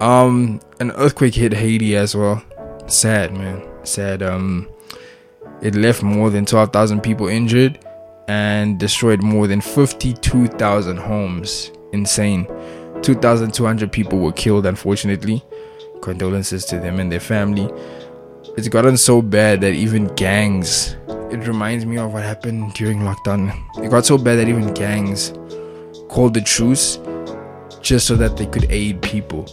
An earthquake hit Haiti as well. Sad, man. Sad. It left more than 12,000 people injured and destroyed more than 52,000 homes. Insane. 2,200 people were killed, unfortunately. Condolences to them and their family. It's gotten so bad that even gangs, it reminds me of what happened during lockdown. It got so bad that even gangs called the truce just so that they could aid people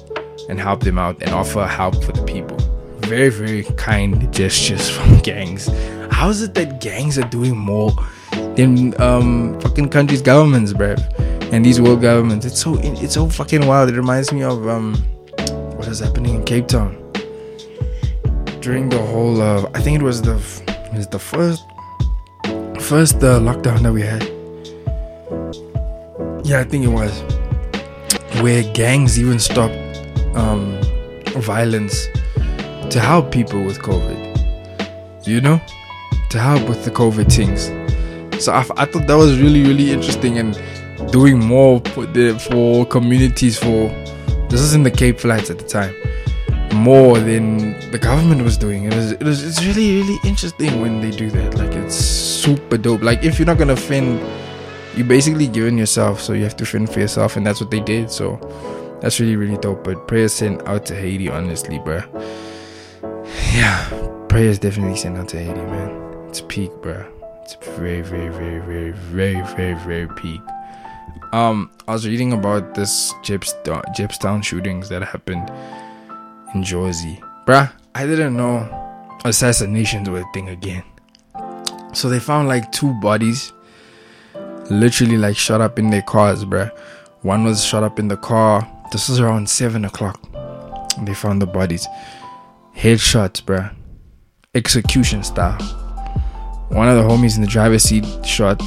and help them out and offer help for the people. Very kind gestures from gangs. How is it that gangs are doing more than fucking countries' governments, bruv, and these world governments? It's so fucking wild. It reminds me of what is happening in Cape Town during the whole I think it was the first lockdown that we had. Yeah, I think it was, where gangs even stopped violence to help people with COVID, you know, to help with the COVID things. So I thought that was really interesting, and doing more for communities. For this is in the Cape Flats at the time, more than the government was doing. It's really interesting when they do that. Like, it's super dope. Like, if you're not gonna fend, you're basically giving yourself, so you have to fend for yourself, and that's what they did. So That's really, really dope. But prayers sent out to Haiti, honestly, bro. Yeah, prayers definitely sent out to Haiti, man. It's peak, bro. It's very, very, very, very, very, very, very peak. I was reading about this Cape Town shootings that happened in Jersey. Bruh, I didn't know assassinations were a thing again. So they found like two bodies literally like shot up in their cars, bruh. One was shot up in the car. This was around 7 o'clock. They found the bodies. Headshots, bruh. Execution style. One of the homies in the driver's seat shot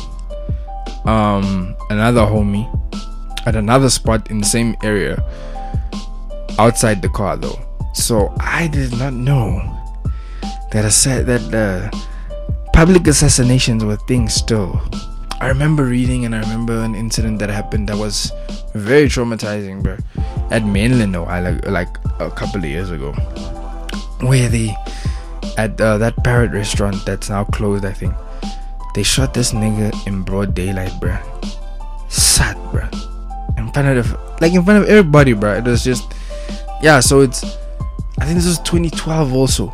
another homie at another spot in the same area outside the car though. So I did not know that public assassinations were things still. I remember reading and I remember an incident that happened that was very traumatizing, bro, at Mainland though, like a couple of years ago, where they at that parrot restaurant that's now closed, I think. They shot this nigga in broad daylight, bruh. Sad, bruh. In front of everybody, bruh. It was just... yeah, so it's... I think this was 2012 also.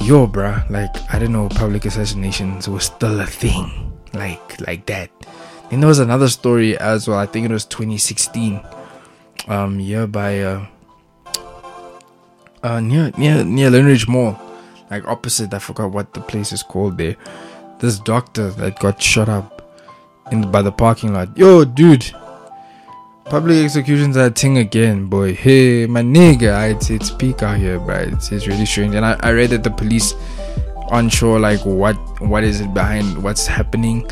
Yo, bruh. Like, I didn't know public assassinations was still a thing. Like that. Then there was another story as well. I think it was 2016. Near Lynridge Mall. Like opposite, I forgot what the place is called there. This doctor that got shot up by the parking lot. Yo, dude. Public executions are a thing again, boy. Hey, my nigga. It's peak out here, bro. It's really strange. And I read that the police unsure, like, what is it behind, what's happening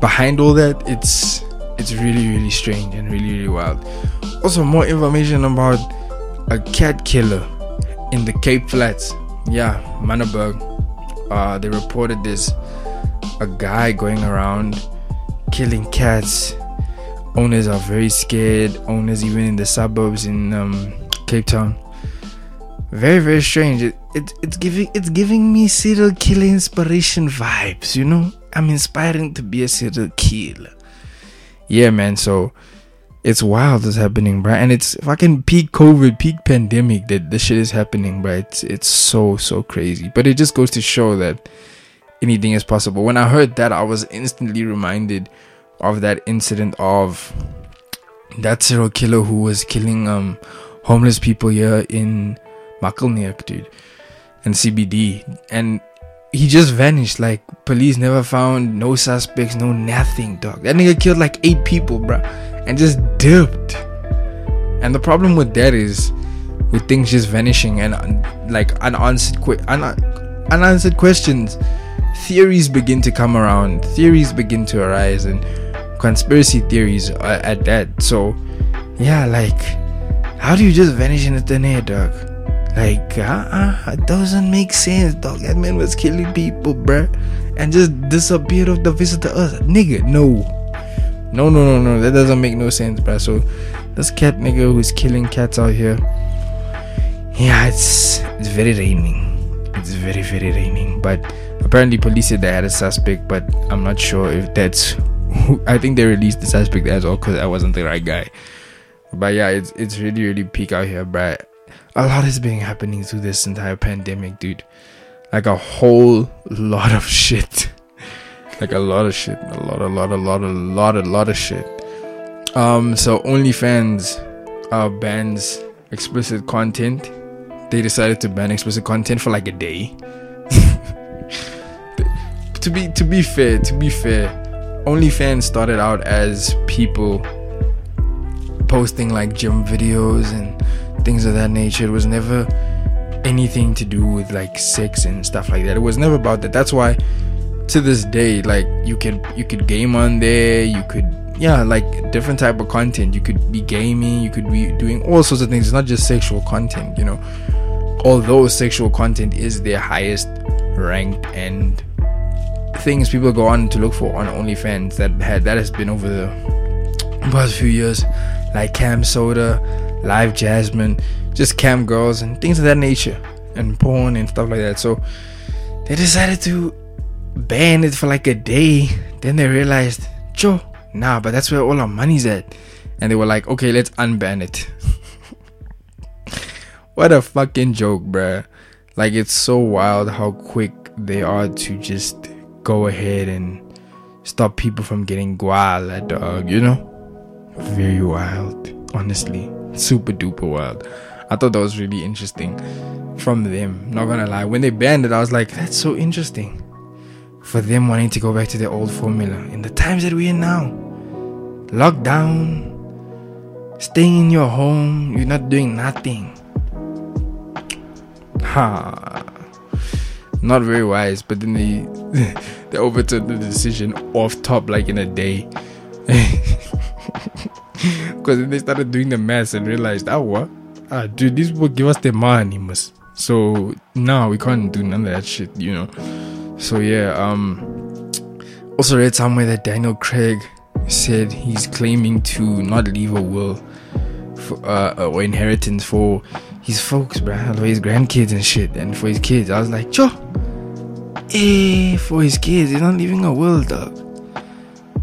behind all that. It's really, really strange and really, really wild. Also, more information about a cat killer in the Cape Flats. Yeah, Manneberg. They reported there's a guy going around killing cats. Owners are very scared. Owners even in the suburbs in Cape Town. Very, very strange. It's giving me serial killer inspiration vibes, you know? I'm inspiring to be a serial killer. Yeah, man, so it's wild what's happening, bruh. And it's fucking peak COVID, peak pandemic that this shit is happening, bruh. It's so, so crazy. But it just goes to show that anything is possible. When I heard that, I was instantly reminded of that incident of that serial killer who was killing homeless people here in Makalniak, dude. And CBD. And he just vanished. Like, police never found, no suspects, no nothing, dog. That nigga killed like 8 people, bruh. And just dipped. And the problem with that is, with things just vanishing and like unanswered questions, theories begin to come around, theories begin to arise, and conspiracy theories are at that. So yeah, like, how do you just vanish in the thin air, dog? Like, it doesn't make sense, dog. That man was killing people, bruh, and just disappeared off the face of the earth, nigga. No, that doesn't make no sense, bruh. So this cat nigga who's killing cats out here, yeah, it's very raining. It's very, very raining. But apparently police said they had a suspect, but I'm not sure if that's who. I think they released the suspect as well because I wasn't the right guy. But yeah, it's really, really peak out here, bruh. A lot has been happening through this entire pandemic, dude. Like a whole lot of shit. Like a lot of shit. So OnlyFans bans explicit content. They decided to ban explicit content for like a day. To be fair, OnlyFans started out as people posting like gym videos and things of that nature. It was never anything to do with like sex and stuff like that. It was never about that. That's why, to this day, like you could game on there, you could, yeah, like different type of content. You could be gaming, you could be doing all sorts of things. It's not just sexual content, you know. Although sexual content is their highest ranked and things people go on to look for on OnlyFans, that has been over the past few years, like cam soda, live jasmine, just cam girls and things of that nature, and porn and stuff like that. So they decided to banned it for like a day. Then they realized, but that's where all our money's at. and they were like, okay, let's unban it. What a fucking joke, bruh. Like, it's so wild how quick they are to just go ahead and stop people from getting guala, dog, you know? Very wild, honestly. Super duper wild. I thought that was really interesting from them, not gonna lie. When they banned it, I was like, that's so interesting for them wanting to go back to their old formula in the times that we're in now. Lockdown, staying in your home, you're not doing nothing. Ha, not very wise. But then they overturned the decision off top, like in a day. Because then they started doing the maths and realized, oh, what? Ah, dude, these people give us their money, must. So now we can't do none of that shit, you know. So yeah, also read somewhere that Daniel Craig said he's claiming to not leave a will for, or inheritance for his folks, bruh, for his grandkids and shit, and for his kids. I was like, cho, for his kids, he's not leaving a will, dog.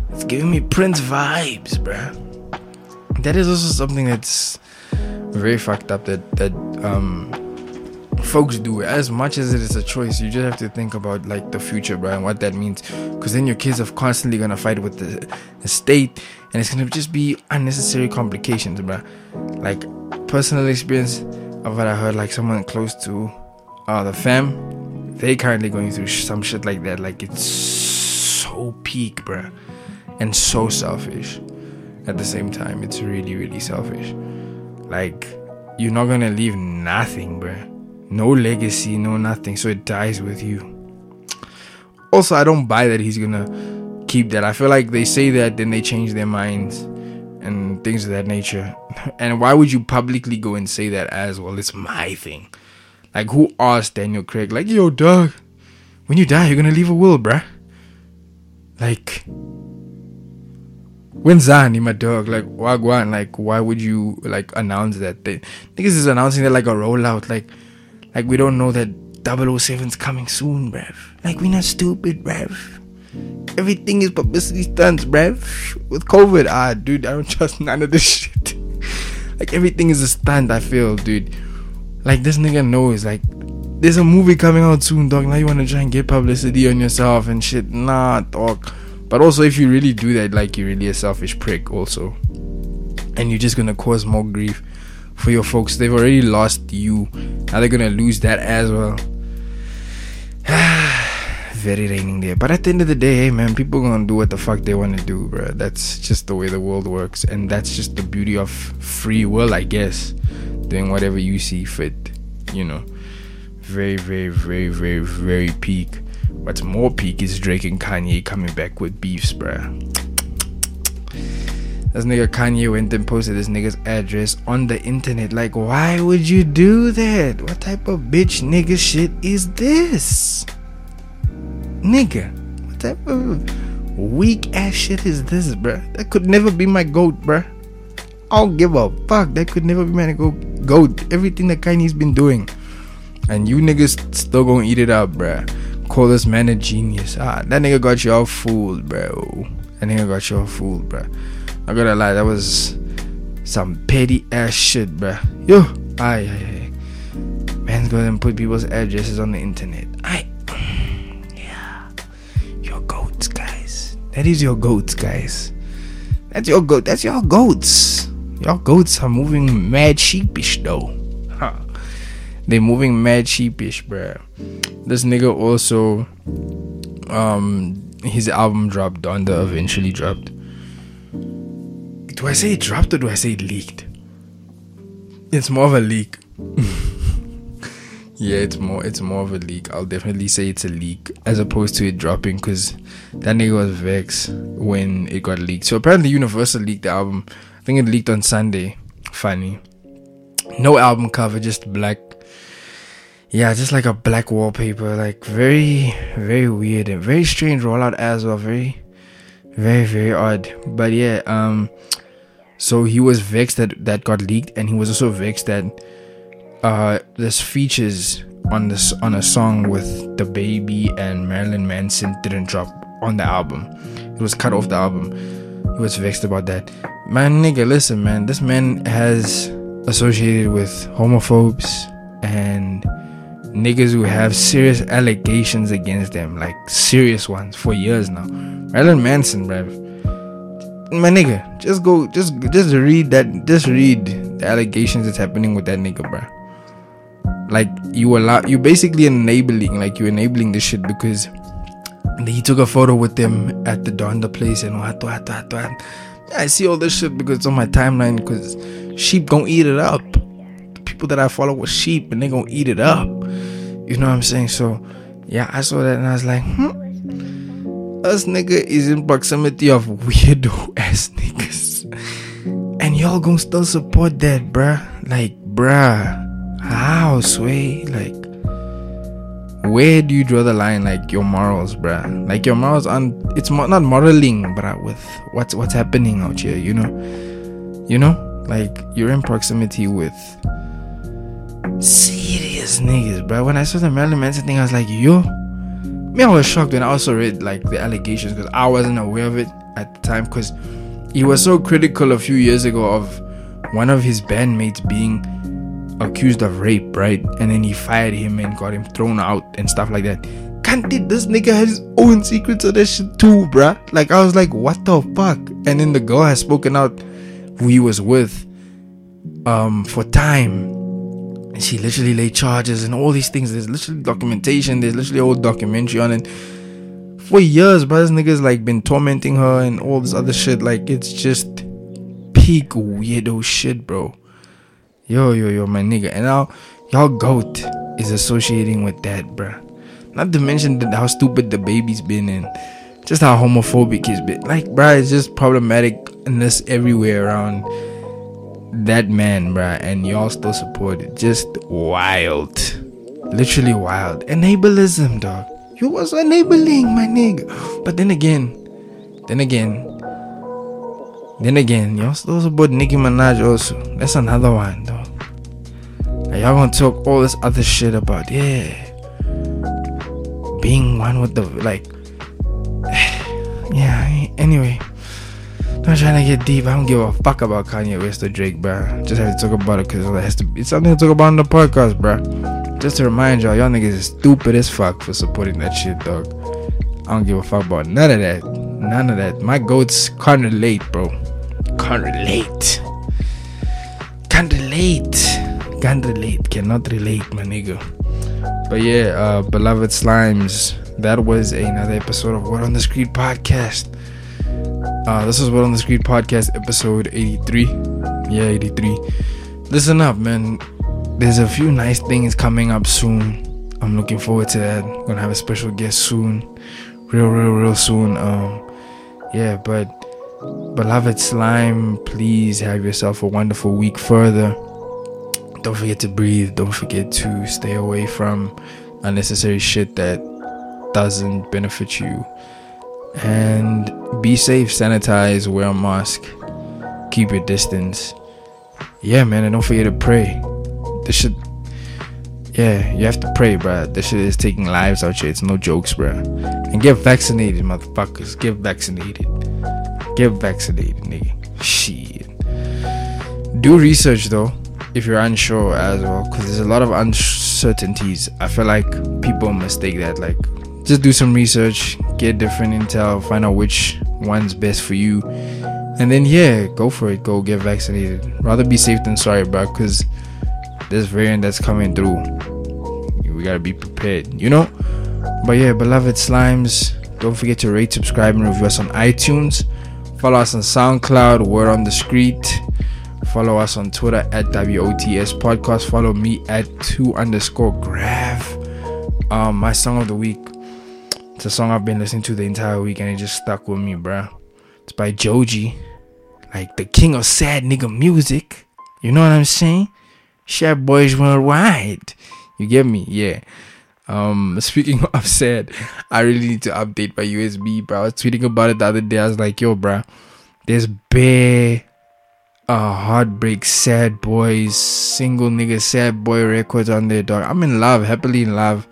It's giving me Prince vibes, bruh. That is also something that's very fucked up that folks do. As much as it is a choice, you just have to think about like the future, bro, and what that means, because then your kids are constantly gonna fight with the state, and it's gonna just be unnecessary complications, bro. Like, personal experience of what I heard, like someone close to the fam, they currently going through some shit like that. Like, it's so peak, bro, and so selfish at the same time. It's really, really selfish. Like, you're not gonna leave nothing, bruh. No legacy, no nothing. So it dies with you. Also, I don't buy that he's gonna keep that. I feel like they say that, then they change their minds and things of that nature. And why would you publicly go and say that as, well, it's my thing? Like, who asked Daniel Craig? Like, yo, dog, when you die, you're gonna leave a will, bruh. Like, when Zani, my dog, like, wagwan, like, why would you, like, announce that? They, niggas is announcing that like a rollout, like we don't know that 007's coming soon, bruv. Like, we're not stupid, bruv. Everything is publicity stunts, bruv. With COVID, dude, I don't trust none of this shit. Like, everything is a stunt, I feel, dude. Like, this nigga knows, like, there's a movie coming out soon, dog. Now you want to try and get publicity on yourself and shit. Nah, dog. But also, if you really do that, like, you're really a selfish prick also. And you're just going to cause more grief for your folks. They've already lost you. Now they're going to lose that as well. Very raining there. But at the end of the day, hey, man, people are going to do what the fuck they want to do, bro. That's just the way the world works. And that's just the beauty of free will, I guess. Doing whatever you see fit, you know. Very, very, very, very, very peak. What's more peak is Drake and Kanye coming back with beefs, bruh. This nigga Kanye went and posted this nigga's address on the internet. Like, why would you do that? What type of bitch nigga shit is this? Nigga, what type of weak ass shit is this, bruh? That could never be my goat, bruh. I don't give a fuck. That could never be my goat. Everything that Kanye's been doing. And you niggas still gonna eat it up, bruh. Call this man a genius. That nigga got you all fooled, bro. Not gonna lie, that was some petty ass shit, bro. Yo, man's gonna put people's addresses on the internet. Yeah, your goats, guys. That is your goats, guys. That's your goat. That's your goats. Your goats are moving mad sheepish, though. Huh. They're moving mad sheepish, bruh. This nigga also, his album dropped, Donda eventually dropped. Do I say it dropped or do I say it leaked? It's more of a leak. Yeah, it's more of a leak. I'll definitely say it's a leak as opposed to it dropping, because that nigga was vexed when it got leaked. So apparently Universal leaked the album. I think it leaked on Sunday. Funny. No album cover, just black. Yeah, just like a black wallpaper. Like, very, very weird and very strange rollout as well. Very, very, very odd. But yeah, so he was vexed that that got leaked, and he was also vexed that there's features on a song with the baby and Marilyn Manson didn't drop on the album. It was cut off the album. He was vexed about that. Man, nigga, listen, man. This man has associated with homophobes and niggas who have serious allegations against them, like serious ones, for years now. Marilyn Manson, bruv. My nigga, just read the allegations that's happening with that nigga, bruh. Like, you basically enabling this shit, because he took a photo with them at the Donda place and what. I see all this shit because it's on my timeline, because sheep gonna eat it up. The people that I follow were sheep and they gonna eat it up. You know what I'm saying? So yeah, I saw that and I was like, us nigga is in proximity of weirdo ass niggas, and y'all gonna still support that, bruh. Like, bruh, how, Sway? Like, where do you draw the line? Like, your morals, bruh. Like, your morals aren't, it's not modeling, bruh, with what's happening out here, you know? Like, you're in proximity with serious niggas, bruh. When I saw the Marilyn Manson thing, I was like, yo. I was shocked when I also read like the allegations, because I wasn't aware of it at the time, because he was so critical a few years ago of one of his bandmates being accused of rape, right? And then he fired him and got him thrown out and stuff like that. Can't this nigga has his own secrets of that shit too, bruh? Like, I was like, what the fuck? And then the girl has spoken out, who he was with for time. And she literally laid charges and all these things. There's literally documentation. There's literally a whole documentary on it. For years, bro, this nigga's like been tormenting her and all this other shit. Like, it's just peak weirdo shit, bro. Yo, my nigga. And now, y'all goat is associating with that, bro. Not to mention how stupid the baby's been and just how homophobic he's been. Like, bro, it's just problematicness everywhere around that man, bruh, and y'all still support it. Just wild, literally wild. Enableism, dog. You was enabling, my nigga. But then again, y'all still support Nicki Minaj also. That's another one, dog. Like, y'all gonna talk all this other shit about, yeah, being one with the, like, yeah. Anyway, I'm not trying to get deep. I don't give a fuck about Kanye West or Drake, bruh. Just have to talk about it because it's something to talk about on the podcast, bruh. Just to remind y'all niggas is stupid as fuck for supporting that shit, dog. I don't give a fuck about none of that. My goats can't relate, bro. Can't relate. Cannot relate, my nigga. But yeah, beloved slimes, that was another episode of What on the Screen podcast. This is What on the Screen podcast, episode 83. Yeah, 83. Listen up, man. There's a few nice things coming up soon. I'm looking forward to that. I'm gonna have a special guest soon, real soon. Yeah, but beloved slime, please have yourself a wonderful week further. Don't forget to breathe. Don't forget to stay away from unnecessary shit that doesn't benefit you. And be safe, sanitize, wear a mask, keep your distance. Yeah, man, and don't forget to pray. This shit, yeah, you have to pray, bruh. This shit is taking lives out here. It's no jokes, bruh. And get vaccinated, motherfuckers. Get vaccinated, nigga. Shit. Do research, though, if you're unsure as well, because there's a lot of uncertainties. I feel like people mistake that, like, just do some research, get different intel, find out which one's best for you, and then yeah, go for it. Go get vaccinated. Rather be safe than sorry, bro, because this variant that's coming through, we gotta be prepared, you know. But yeah, beloved slimes, don't forget to rate, subscribe, and review us on iTunes. Follow us on SoundCloud, Word on the Street. Follow us on Twitter at WOTS Podcast. Follow me at 2_Grav. My song of the week, it's a song I've been listening to the entire week and it just stuck with me, bruh. It's by Joji, like the king of sad nigga music. You know what I'm saying? Shat boys worldwide. You get me? Yeah. Speaking of sad, I really need to update my USB, bro. I was tweeting about it the other day. I was like, yo, bruh, there's bare heartbreak sad boys, single nigga sad boy records on there, dog. I'm in love, happily in love.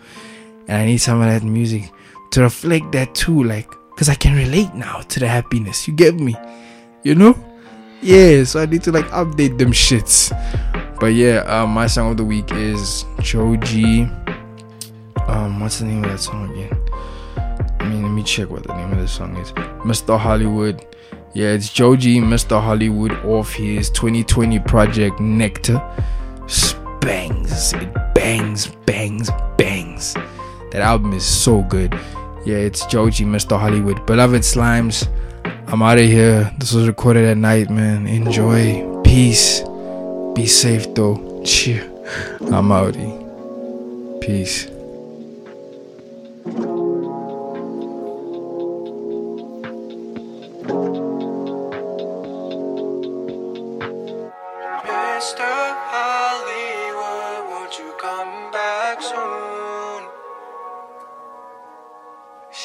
And I need some of that music to reflect that too, like, because I can relate now to the happiness. You get me? You know? Yeah, so I need to like update them shits. But yeah, my song of the week is Joji. What's the name of that song again? I mean, let me check what the name of the song is. Mr. Hollywood. Yeah, it's Joji, Mr. Hollywood, off his 2020 project Nectar. Bangs. It bangs, bangs, bangs. That album is so good. Yeah, it's Joji, Mr. Hollywood. Beloved Slimes, I'm out of here. This was recorded at night, man. Enjoy. Peace. Be safe, though. Cheer. I'm outie. Peace.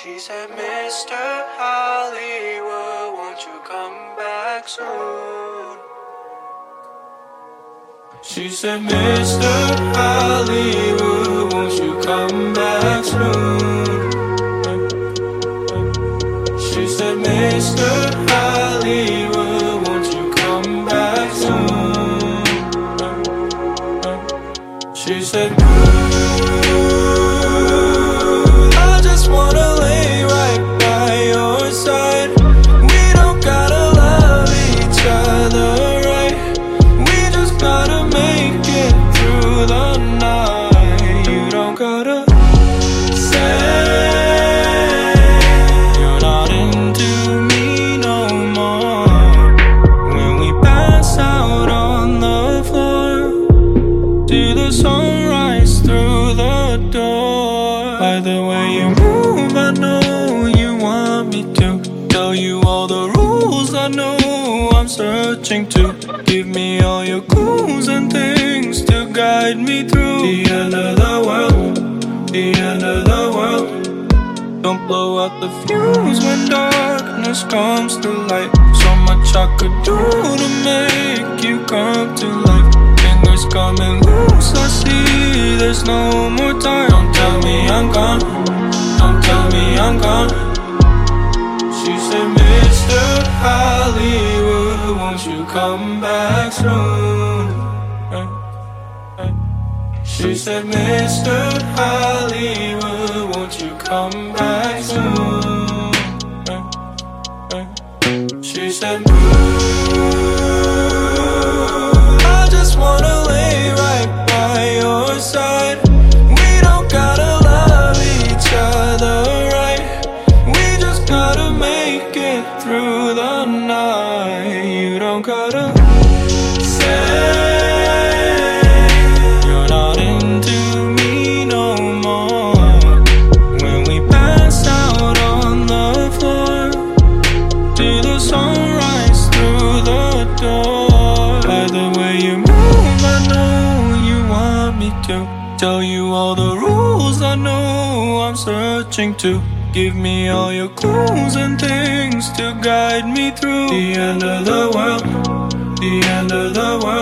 She said, Mr. Hollywood, won't you come back soon? She said, Mr. Hollywood, won't you come back soon? She said, Mr. Hollywood, won't you come back soon? She said, I just wanna to give me all your clues and things to guide me through the end of the world, the end of the world. Don't blow out the fuse when darkness comes to light. So much I could do to make you come to life. Fingers coming loose, I see there's no more time. Don't tell me I'm gone, don't tell me I'm gone. She said, Mr. Hollywood, won't you come back soon? She said, Mr. Hollywood, won't you come back soon? She said, I just wanna lay right by your side. We don't gotta love each other, right? We just gotta make it through the night. Don't gotta say you're not into me no more. When we passed out on the floor, till the sunrise through the door. By the way you move, I know you want me to tell you all the rules. I know I'm searching to give me all your clues and things to guide me through the end of the world, the end of the world.